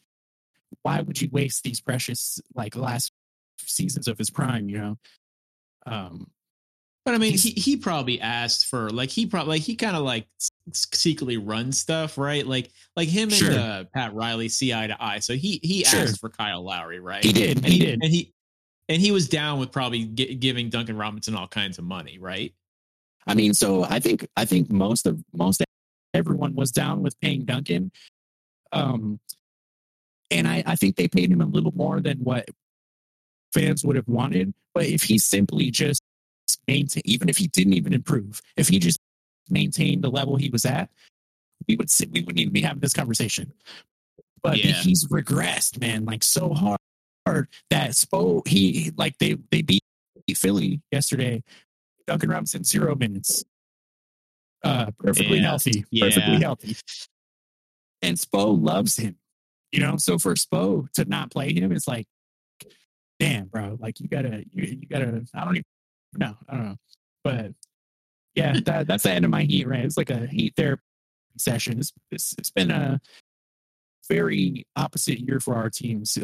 Why would you waste these precious like last seasons of his prime, you know? But I mean, he probably asked for like, he kind of like secretly runs stuff, right? Like him and Pat Riley see eye to eye. So he asked for Kyle Lowry, right? He did. And he was down with probably giving Duncan Robinson all kinds of money, right? I mean, so I think most everyone was down with paying Duncan. And I think they paid him a little more than what fans would have wanted. But if he simply just maintain, even if he didn't even improve, if he just maintained the level he was at, we wouldn't even be having this conversation. But he's regressed, man, like so hard that he like they beat Philly yesterday. Duncan Robinson 0 minutes, perfectly healthy, perfectly healthy. And Spo loves him, you know. So for Spo to not play him, it's like, damn, bro, like you gotta. I don't know. But yeah, that's the end of my heat, right? It's like a heat therapy session. It's been a very opposite year for our teams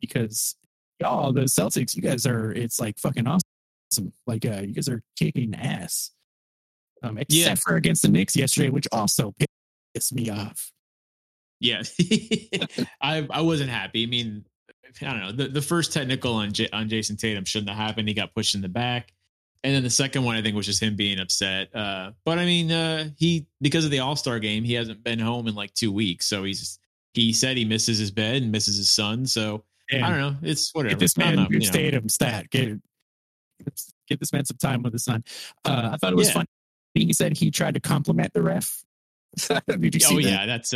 because y'all, the Celtics, you guys are, it's like fucking awesome. Like you guys are kicking ass. Except for against the Knicks yesterday, which also pissed me off. Yeah. I wasn't happy. I mean, I don't know. The first technical on Jayson Tatum shouldn't have happened. He got pushed in the back. And then the second one, I think, was just him being upset. But I mean, because of the All-Star game, he hasn't been home in like 2 weeks. So he said he misses his bed and misses his son. So I don't know. It's whatever. Get this man a good Tatum stat. Get this man some time with his son. I thought it was funny. He said he tried to compliment the ref. Did you see that? That's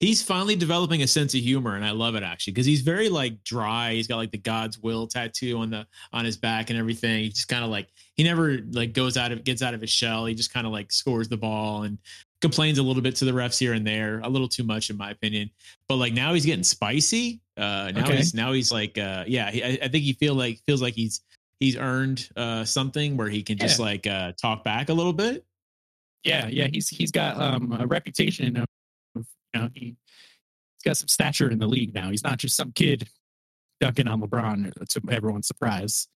he's finally developing a sense of humor, and I love it actually because he's very like dry. He's got like the God's Will tattoo on his back and everything. He just kind of like he never like gets out of his shell. He just kind of like scores the ball and complains a little bit to the refs here and there, a little too much in my opinion. But like now he's getting spicy. He's like I think he feels like he's earned something where he can just like talk back a little bit. Yeah. He's got a reputation of, he's got some stature in the league now. He's not just some kid dunking on LeBron to everyone's surprise.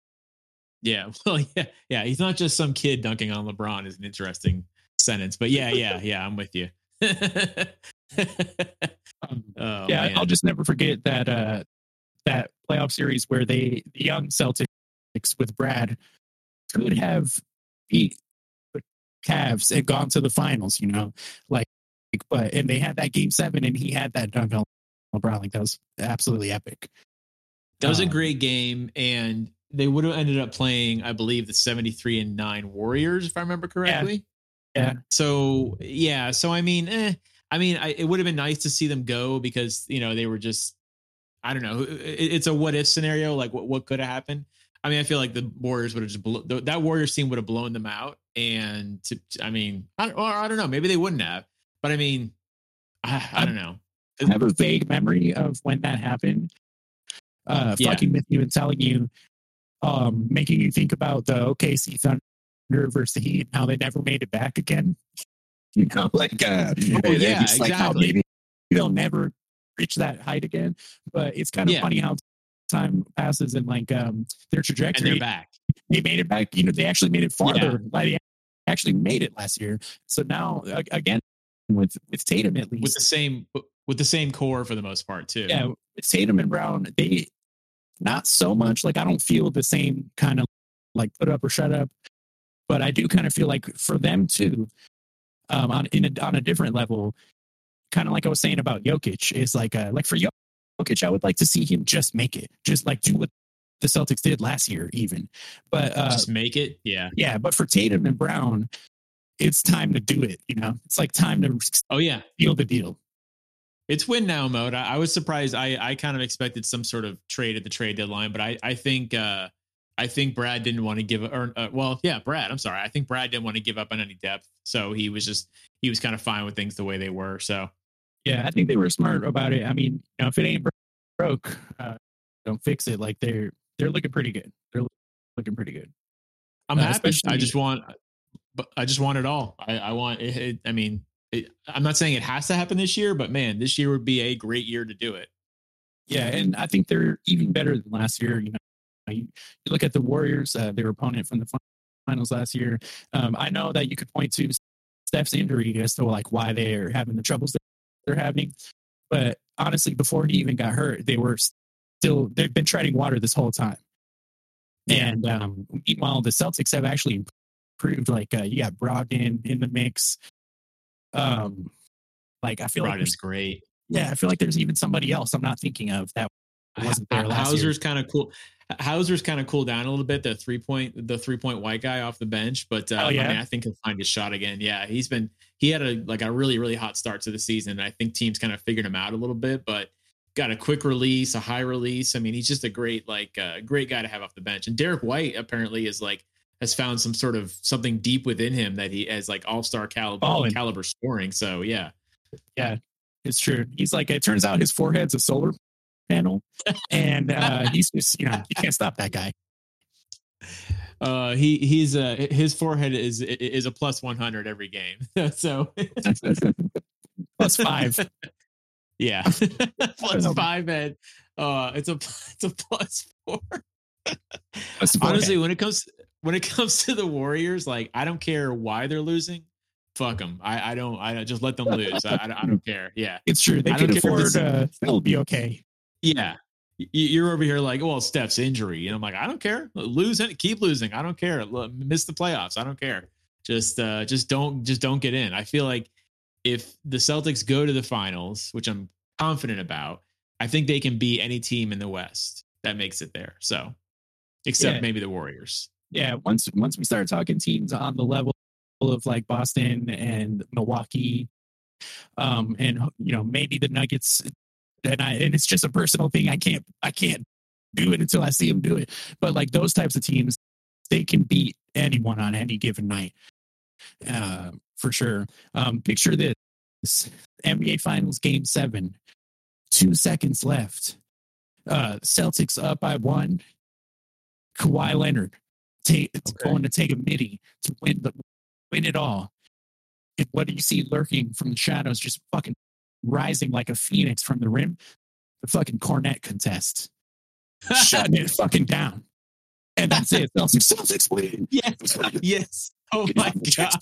Yeah, well, yeah. He's not just some kid dunking on LeBron is an interesting sentence, but yeah. I'm with you. Man. I'll just never forget that that playoff series where the young Celtics with Brad could have beat the Cavs and gone to the finals. But they had that Game 7, and he had that dunk on LeBron. That was absolutely epic. That was a great game, and they would have ended up playing, I believe, the 73-9 Warriors, if I remember correctly. Yeah. So it would have been nice to see them go because they were just, I don't know. It's a what if scenario, like what could have happened. I mean, I feel like the Warriors would have that Warriors team would have blown them out, and I don't know. Maybe they wouldn't have, but I don't know. I have a vague memory of when that happened. Fucking with you and telling you, making you think about the OKC Thunder versus the Heat, how they never made it back again. Exactly. How maybe they'll never reach that height again. But it's kind of funny how time passes and their trajectory. And they're back. They made it back. They actually made it farther. Yeah. Like, they actually made it last year. So now again with Tatum at least with the same core for the most part too. Yeah, with Tatum and Brown, they. Not so much. I don't feel the same kind of put up or shut up, but I do kind of feel like for them too, on a different level, kind of like I was saying about Jokic, is for Jokic, I would like to see him just make it, just do what the Celtics did last year, even. But just make it, yeah. But for Tatum and Brown, it's time to do it. It's time to seal the deal. It's win now mode. I was surprised. I kind of expected some sort of trade at the trade deadline, but I think Brad didn't want to give I think Brad didn't want to give up on any depth, so he was kind of fine with things the way they were. So yeah, I think they were smart about it. If it ain't broke, don't fix it. They're looking pretty good. They're looking pretty good. I'm happy. I just want it all. I want it. I'm not saying it has to happen this year, but man, this year would be a great year to do it. Yeah, and I think they're even better than last year. You look at the Warriors, their opponent from the finals last year. I know that you could point to Steph's injury as to why they're having the troubles that they're having, but honestly, before he even got hurt, they've been treading water this whole time. And meanwhile, the Celtics have actually improved. You got Brogdon in the mix. I feel Broad like it's great. Yeah, I feel like there's even somebody else I'm not thinking of that wasn't there last year. Hauser's kind of cool down a little bit. The three point white guy off the bench, but I think he'll find his shot again. Yeah, he had a really really hot start to the season. I think teams kind of figured him out a little bit, but got a quick release, a high release. He's just a great great guy to have off the bench. And Derek White apparently is has found some sort of something deep within him that he has all-star caliber scoring. So yeah, it's true. He's it turns out his forehead's a solar panel, and he's just you can't stop that guy. He's his forehead is a plus 100 every game. So plus 5. Yeah, plus 5 and it's a plus 4. Honestly, when it comes to the Warriors, I don't care why they're losing. Fuck them. I just let them lose. I don't care. Yeah, it's true. They can afford. It'll be okay. Yeah, you're over here Steph's injury, and I'm I don't care. Lose it. Keep losing. I don't care. Miss the playoffs. I don't care. Just don't get in. I feel like if the Celtics go to the finals, which I'm confident about, I think they can beat any team in the West that makes it there. So, except maybe the Warriors. Yeah, once we start talking teams on the level of Boston and Milwaukee, and maybe the Nuggets, and it's just a personal thing. I can't do it until I see them do it. But those types of teams, they can beat anyone on any given night, for sure. Picture this: NBA Finals Game 7, 2 seconds left, Celtics up by 1. Kawhi Leonard. Going to take a midi to win it all. And what do you see lurking from the shadows, just fucking rising like a phoenix from the rim? The fucking Cornett contest. Shutting it fucking down. And that's it. Celtics win. Yes. Yes. Oh, my God.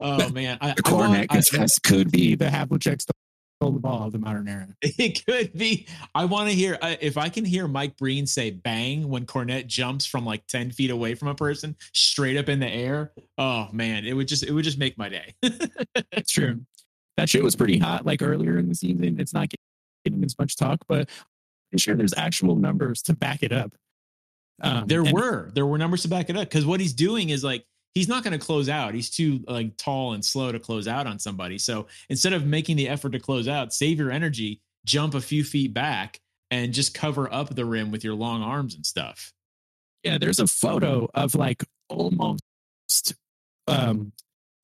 Oh, man. The Cornett contest could be the Havlicek stole the ball of the modern era. It could be. I want to hear, if I can hear Mike Breen say bang when Cornett jumps from like 10 feet away from a person straight up in the air. Oh, man. It would just make my day. It's true. That shit was pretty hot like earlier in the season. It's not getting as much talk, but I'm sure there's actual numbers to back it up. There were numbers to back it up, because what he's doing is like, he's not going to close out. He's too like tall and slow to close out on somebody. So instead of making the effort to close out, save your energy, jump a few feet back, and just cover up the rim with your long arms and stuff. Yeah, there's a photo of like almost,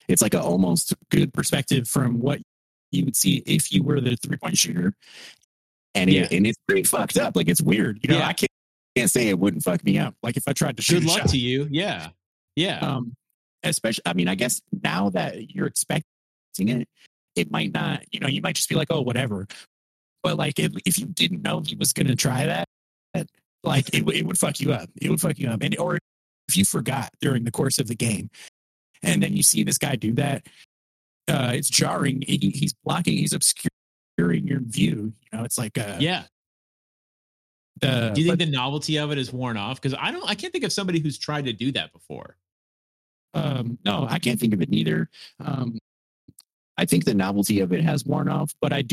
it's like a almost good perspective from what you would see if you were the 3-point shooter. And it's pretty fucked up. Like, it's weird. You know, yeah. I can't say it wouldn't fuck me up. Like, if I tried to shoot a shot. Good luck to you. Yeah. Yeah. Especially, I mean, I guess now that you're expecting it, it might not, you know, you might just be like, oh, whatever. But, like, if you didn't know he was going to try that, like, it would fuck you up. It would fuck you up. And, or if you forgot during the course of the game, and then you see this guy do that, it's jarring. He's blocking. He's obscure. During your view, you know, it's like do you think the novelty of it is worn off? Because I can't think of somebody who's tried to do that before. No, I can't think of it either. I think the novelty of it has worn off, but I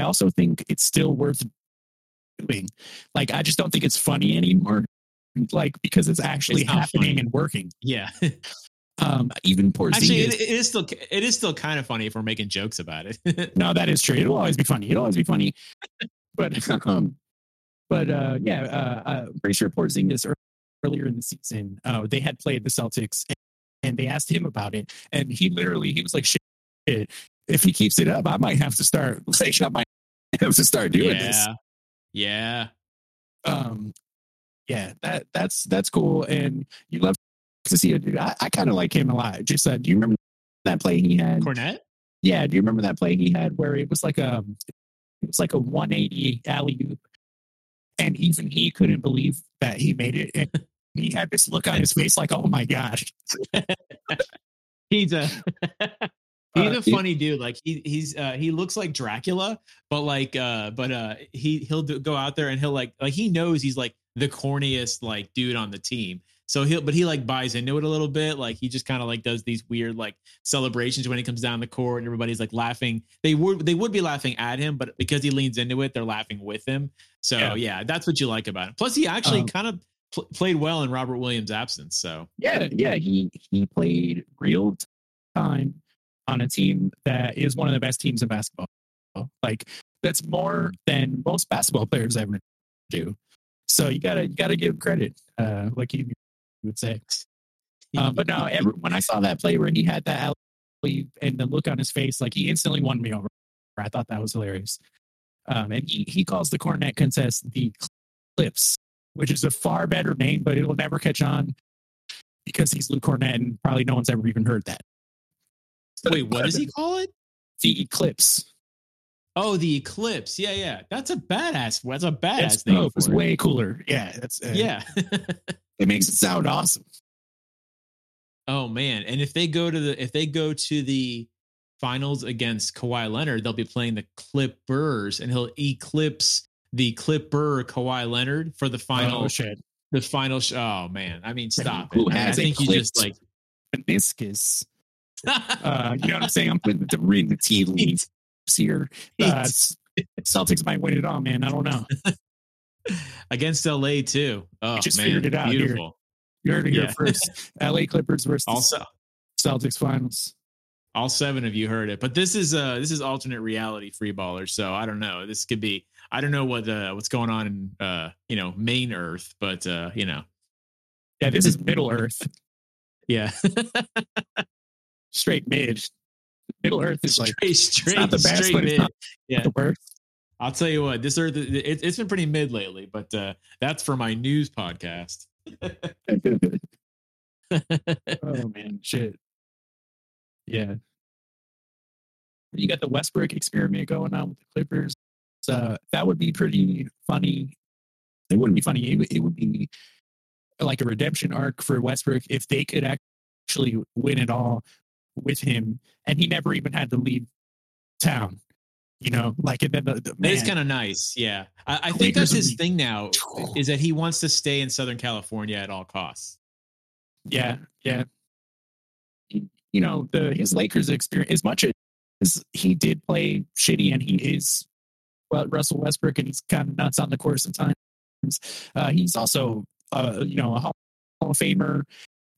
also think it's still worth doing. Like, I just don't think it's funny anymore. Like, because it's actually happening and working. Yeah. Even Porzingis. Actually, it is still kind of funny if we're making jokes about it. No, that is true. It'll always be funny. But I'm pretty sure Porzingis earlier in the season, they had played the Celtics, and they asked him about it, and he was like, "Shit, if he keeps it up, I might have to start. Like, I might have to start doing this." Yeah. Yeah. That's cool, and you love to see it, dude. I kind of like him a lot. Just do you remember that play he had? Cornett? Yeah, do you remember that play he had where it was like a 180 alley-oop, and even he couldn't believe that he made it, and he had this look on his face like, oh my gosh. He's a funny dude. Like, he looks like Dracula, but he'll go out there and he'll like he knows he's like the corniest like dude on the team. So he like buys into it a little bit. Like, he just kind of like does these weird like celebrations when he comes down the court and everybody's like laughing. They would be laughing at him, but because he leans into it, they're laughing with him. So yeah that's what you like about him. Plus, he actually kind of played well in Robert Williams' absence. So yeah, he played real time on a team that is one of the best teams in basketball. Like, that's more than most basketball players ever do. So you gotta give him credit. Like you would say. But no, when I saw that play where he had that alley and the look on his face, like, he instantly won me over. I thought that was hilarious. And he calls the Cornett contest the Clips, which is a far better name, but it'll never catch on because he's Luke Cornett and probably no one's ever even heard that. Wait, what does he call it? The Eclipse. Oh, the Eclipse. Yeah. That's a badass name. No, it's way cooler. Yeah. That's. It makes it sound awesome. Oh, man. And if they go to the finals against Kawhi Leonard, they'll be playing the Clippers, and he'll eclipse the Clipper Kawhi Leonard for the final. Oh, shit. The final. Oh, man. I mean, stop. Who it. Has I think you just like meniscus. You know what I'm saying? I'm putting the tea leaves here. Celtics might win it all, man. I don't know. Against LA too. Oh, just man, figured it out. Beautiful. You heard it here first. LA Clippers versus also Celtics finals. All seven of you heard it, but this is alternate reality free ballers. So I don't know. This could be. I don't know what's going on in main Earth, but yeah, this is Middle Earth. Yeah, straight mid. Middle Earth is like straight. It's not the best, straight but it's not the worst. I'll tell you what, this Earth, it's been pretty mid lately, but that's for my news podcast. Oh, man, shit. Yeah. You got the Westbrook experiment going on with the Clippers. So that would be pretty funny. It wouldn't be funny. It would be like a redemption arc for Westbrook if they could actually win it all with him. And he never even had to leave town, you know? Like, and then it's kind of nice. Yeah. I think that's his thing now, is that he wants to stay in Southern California at all costs. Yeah. Yeah. You know, his Lakers experience, as much as he did play shitty, and he is Russell Westbrook, and he's kind of nuts on the court sometimes. He's also, a Hall of Famer,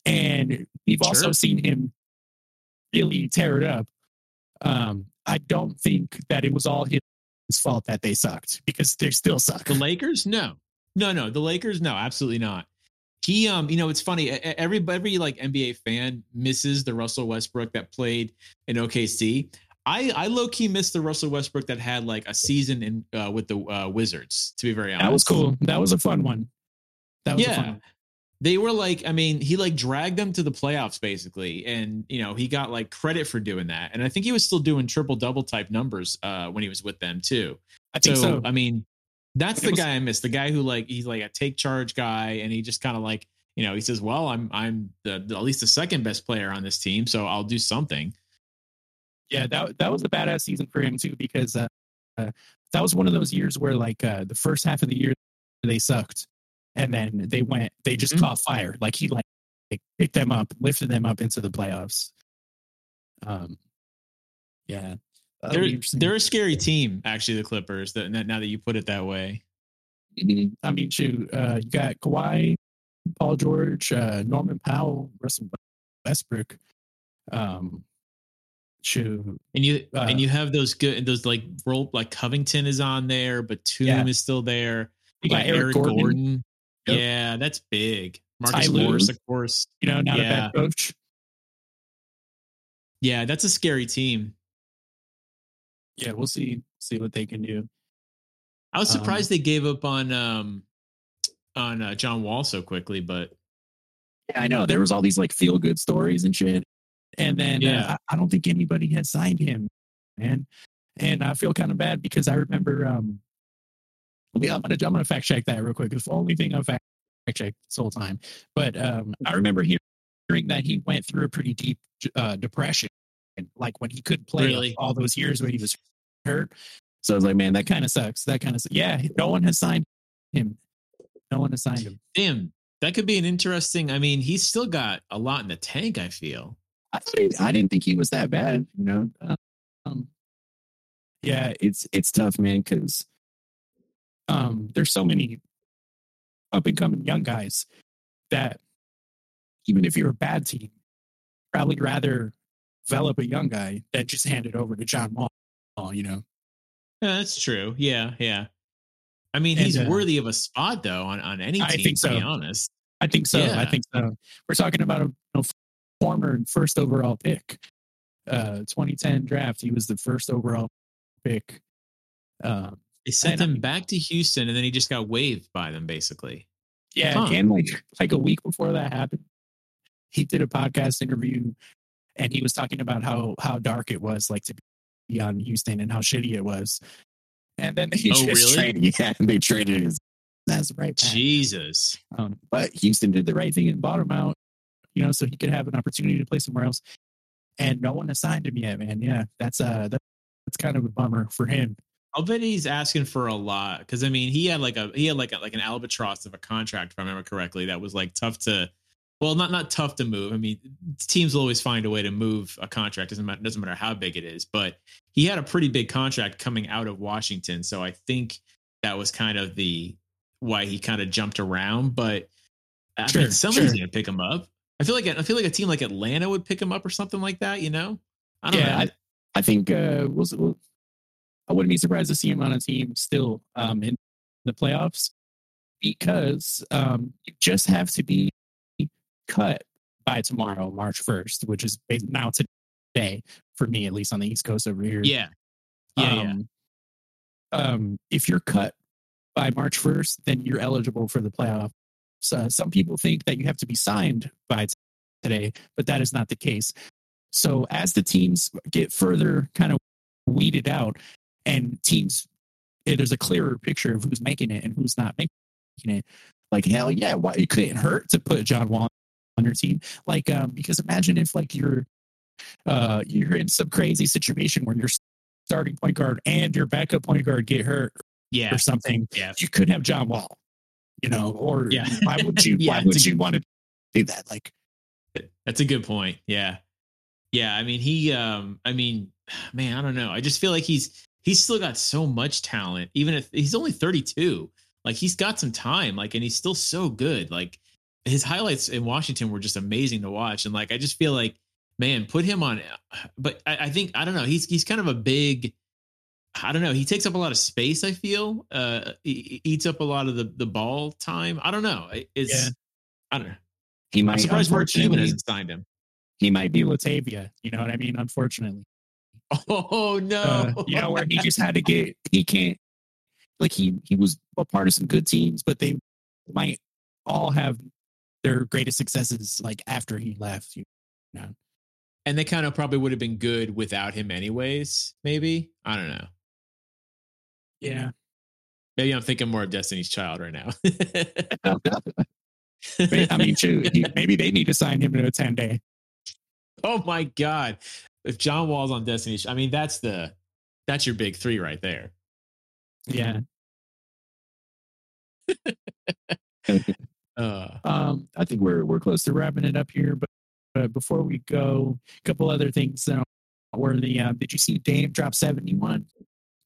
and we've also seen him really tear it up. I don't think that it was all his fault that they sucked, because they still suck. The Lakers? No. The Lakers? No, absolutely not. He, it's funny. Every like NBA fan misses the Russell Westbrook that played in OKC. I low key missed the Russell Westbrook that had like a season in with the Wizards. To be very honest, that was cool. That was a fun one. A fun one. They were like, he like dragged them to the playoffs basically, and he got like credit for doing that. And I think he was still doing triple double type numbers when he was with them too. I think so. That's the guy I miss. The guy who he's like a take charge guy, and he just kind of he says, "Well, I'm at least the second best player on this team, so I'll do something." Yeah, that was a badass season for him too, because that was one of those years where the first half of the year they sucked, and then they just caught fire. Like he picked them up, lifted them up into the playoffs. Yeah. They're a scary team, actually, the Clippers, now that you put it that way. You got Kawhi, Paul George, Norman Powell, Russell Westbrook. You have those role, like Covington is on there, Batum is still there. You got Eric Gordon. Yep. Yeah, that's big. Marcus Morris, of course. Not a bad coach. Yeah, that's a scary team. Yeah, we'll see what they can do. I was surprised they gave up on John Wall so quickly, but yeah, I know there was all these feel good stories and shit, and then I don't think anybody had signed him, man. And I feel kind of bad because I remember. I'm gonna fact check that real quick. It's the only thing I've fact checked this whole time, but I remember hearing that he went through a pretty deep depression. And when he couldn't play all those years when he was hurt. So I was like, man, that kind of sucks. Yeah, no one has signed him. Damn, that could be an interesting... he's still got a lot in the tank, I feel. I didn't think he was that bad, yeah, it's tough, man, because there's so many up-and-coming young guys that even if you're a bad team, probably rather... develop a young guy that just handed over to John Wall, Yeah, that's true. Yeah. He's worthy of a spot though on any team. I think so. To be honest, I think so. Yeah. I think so. We're talking about a former first overall pick, 2010 draft. He was the first overall pick. They sent him back to Houston, and then he just got waived by them, basically. Yeah, and a week before that happened, he did a podcast interview. And he was talking about how dark it was to be on Houston and how shitty it was. And then they traded his ass right back. Jesus. But Houston did the right thing and bought him out, so he could have an opportunity to play somewhere else. And no one assigned him yet, man. Yeah, that's kind of a bummer for him. I'll bet he's asking for a lot because he had an albatross of a contract, if I remember correctly, that was tough to. Well, not tough to move. Teams will always find a way to move a contract. Doesn't matter how big it is. But he had a pretty big contract coming out of Washington, so I think that was kind of why he kind of jumped around. But somebody's going to pick him up. I feel like a team like Atlanta would pick him up or something like that. I don't know. I think I wouldn't be surprised to see him on a team still in the playoffs because you just have to be cut by tomorrow, March 1st, which is now today for me, at least on the East Coast over here. If you're cut by March 1st, then you're eligible for the playoffs. So some people think that you have to be signed by today, but that is not the case. So as the teams get further kind of weeded out and teams, there's a clearer picture of who's making it and who's not making it. Like, hell yeah, why it couldn't hurt to put John Wall on your team. Like, because imagine if like you're in some crazy situation where your starting point guard and your backup point guard get hurt or something. Yeah. You could have John Wall, you know, or why would you why would you want to do that? Like, that's a good point. Yeah. Yeah. I mean, he I mean, man, I don't know. I just feel like he's still got so much talent, even if he's only 32. Like, he's got some time, like, and he's still so good. Like, his highlights in Washington were just amazing to watch. And like, I just feel like, man, put him on. But I think, I don't know, he's kind of a big, I don't know, he takes up a lot of space, I feel. He eats up a lot of the ball time. I don't know. It's I don't know. He might, I'm surprised Mark Cuban hasn't signed him. He might be Latavia. You know what I mean? Unfortunately. Oh, no. You know, where he just had to get, he can't, like, he was a part of some good teams, but they might all have their greatest successes, like, after he left, you know. And they kind of probably would have been good without him anyways, maybe. I don't know. Yeah. Maybe I'm thinking more of Destiny's Child right now. I mean, too, maybe they need to sign him to a 10-day. Oh, my God. If John Wall's on Destiny's, I mean, that's your big three right there. Yeah. I think we're close to wrapping it up here, but before we go, a couple other things that were the did you see Dame drop 71?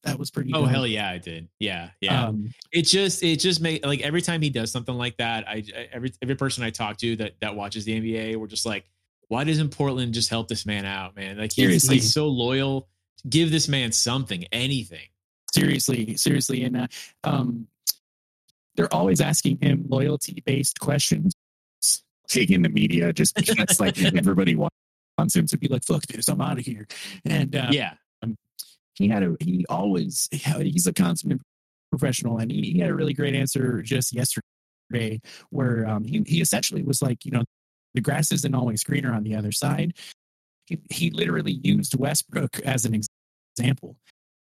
That was pretty. Oh, dope. Hell yeah, I did. Yeah, yeah. It just made, like, every time he does something like that, every person I talk to that watches the NBA, we're just like, why doesn't Portland just help this man out, man? Like, he's so loyal. Give this man something, anything. Seriously. And they're always asking him loyalty-based questions in the media, just because, like, everybody wants him to be like, fuck this, I'm out of here. And he's a consummate professional, and he had a really great answer just yesterday where he essentially was like, you know, the grass isn't always greener on the other side. He literally used Westbrook as an example.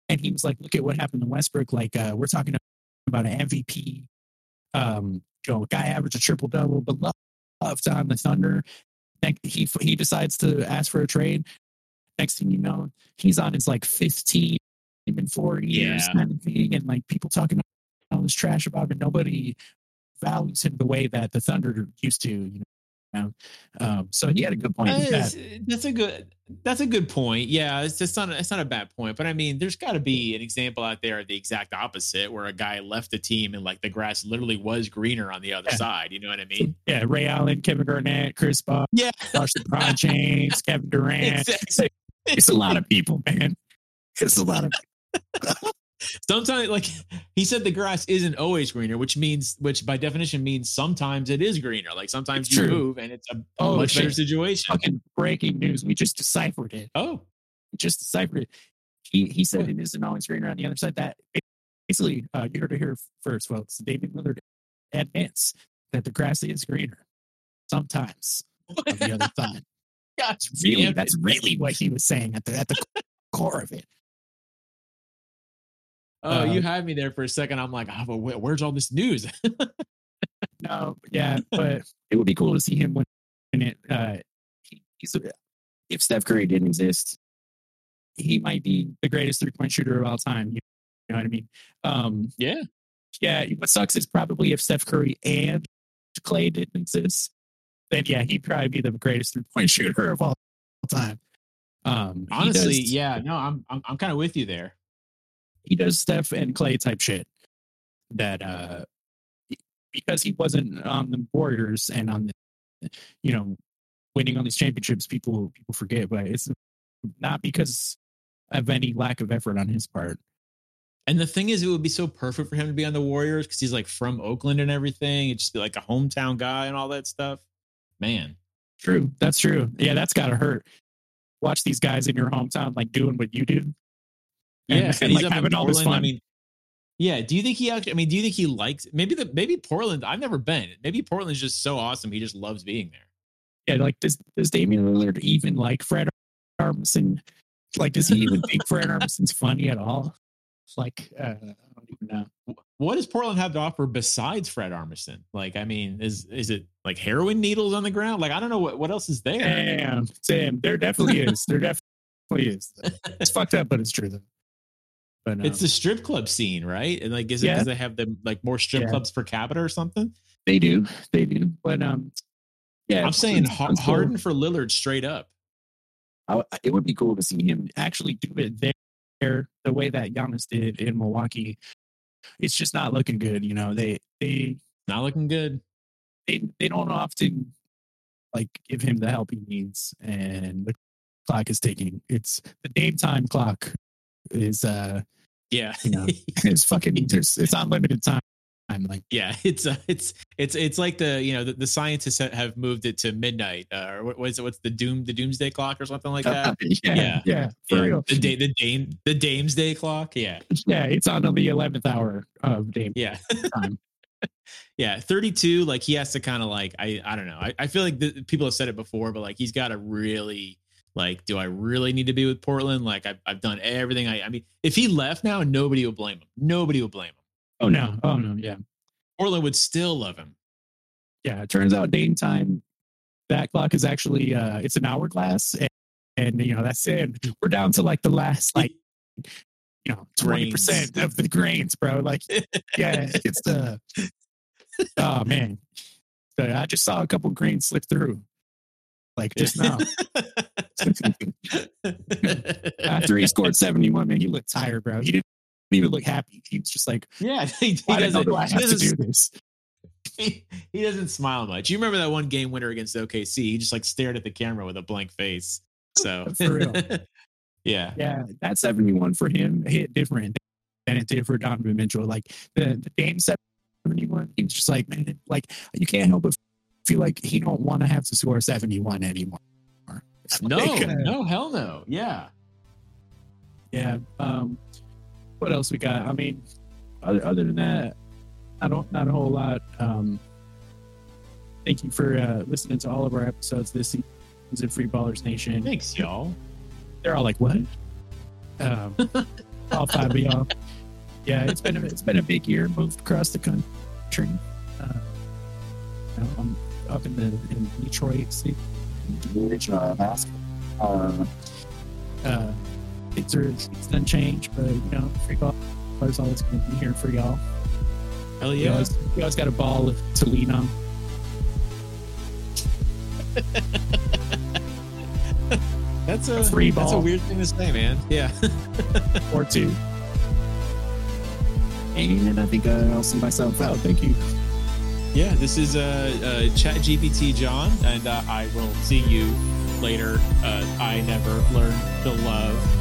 And he was like, look at what happened to Westbrook. Like, we're talking about an MVP, guy averaged a triple-double, but loved on the Thunder. He decides to ask for a trade. Next thing you know, he's on his, like, 15 and 4 years kind of thing. And, like, people talking all this trash about him, and nobody values him the way that the Thunder used to, you know. So he had a good point. That's a good point. Yeah, it's not a bad point. But I mean, there's got to be an example out there of the exact opposite, where a guy left the team and, like, the grass literally was greener on the other side. You know what I mean? Yeah, Ray Allen, Kevin Durant, Chris Paul, LeBron James, Kevin Durant. Exactly. It's a lot of people, man. It's a lot of people. Sometimes, like he said, the grass isn't always greener, which by definition means sometimes it is greener. Like, sometimes it's move and it's a much better situation. Fucking breaking news. We just deciphered it. Oh, He said it isn't always greener on the other side. That basically, you heard it here first, folks. Damian Lillard admits that the grass is greener sometimes on the other side. Gosh, that's really what he was saying at the core of it. Oh, you had me there for a second. I'm like, oh, but where's all this news? No, yeah, but it would be cool to see him win it. If Steph Curry didn't exist, he might be the greatest three-point shooter of all time. You know what I mean? Yeah, what sucks is probably if Steph Curry and Clay didn't exist, then, yeah, he'd probably be the greatest three-point shooter of all time. Honestly, yeah, no, I'm kind of with you there. He does Steph and Clay type shit that because he wasn't on the Warriors and on the, you know, winning all these championships, people forget, but it's not because of any lack of effort on his part. And the thing is, it would be so perfect for him to be on the Warriors because he's, like, from Oakland and everything. It'd just be like a hometown guy and all that stuff. Man. True. That's true. Yeah, that's gotta hurt. Watch these guys in your hometown, like, doing what you do. Yeah, and he's like having all this fun. I mean, yeah. Do you think he actually? I mean, do you think he likes? Maybe Portland. I've never been. Maybe Portland's just so awesome. He just loves being there. Yeah, like does Damian Lillard even like Fred Armisen? Like, does he even think Fred Armisen's funny at all? Like, I don't even know. What does Portland have to offer besides Fred Armisen? Like, I mean, is it like heroin needles on the ground? Like, I don't know what else is there. Damn, Sam, there definitely is. There definitely is. It's fucked up, but it's true though. But, it's the strip club scene, right? And like, is it because they have the like more strip clubs per capita or something? They do. But yeah, I'm saying Harden for Lillard straight up. It would be cool to see him actually do it there the way that Giannis did in Milwaukee. It's just not looking good, you know. They not looking good. They don't often like give him the help he needs, and the clock is ticking. It's the game time clock is you know, it's fucking it's unlimited time. I'm like, yeah, it's like the, you know, the scientists have moved it to midnight, or what's the doomsday clock or something like that. For real. The Damesday clock. Yeah. It's on the 11th hour of Dame. Yeah. Time. Yeah. 32. Like he has to kind of like, I don't know. I feel like people have said it before, but like, he's got to really like, do I really need to be with Portland? Like I've done everything. I mean, if he left now, nobody will blame him. Oh no. Yeah. Portland would still love him. Yeah. It turns out Dame time, that clock is actually, it's an hourglass. And you know, that's it. We're down to like the last, like, you know, 20% of the grains, bro. Like, yeah, it's the, oh man. I just saw a couple grains slip through. Like just now. After he scored 71, man, he looked tired, bro. He didn't even look happy. He was just like, yeah, he doesn't smile much. You remember that one game winner against OKC? He just like stared at the camera with a blank face. So for real. yeah, that 71 for him hit different than it did for Donovan Mitchell. Like the Dame 71, he was just like, man, like you can't help but feel like he don't want to have to score 71 anymore. No, hell no. Yeah. What else we got? I mean, other than that, not a whole lot. Thank you for listening to all of our episodes this season, Free Ballers Nation. Thanks, y'all. They're all like, what? All five of y'all. Yeah, it's been a big year. Moved across the country. I'm up in Detroit, city, Alaska. It's done change, but you know, Free Ballers always going to be here for y'all. Hell yeah! You always got a ball to lean on. That's a free ball. That's a weird thing to say, man. Yeah, or two. And I think I'll see myself out. Thank you. Yeah, this is ChatGPT John, and I will see you later. I never learned to love.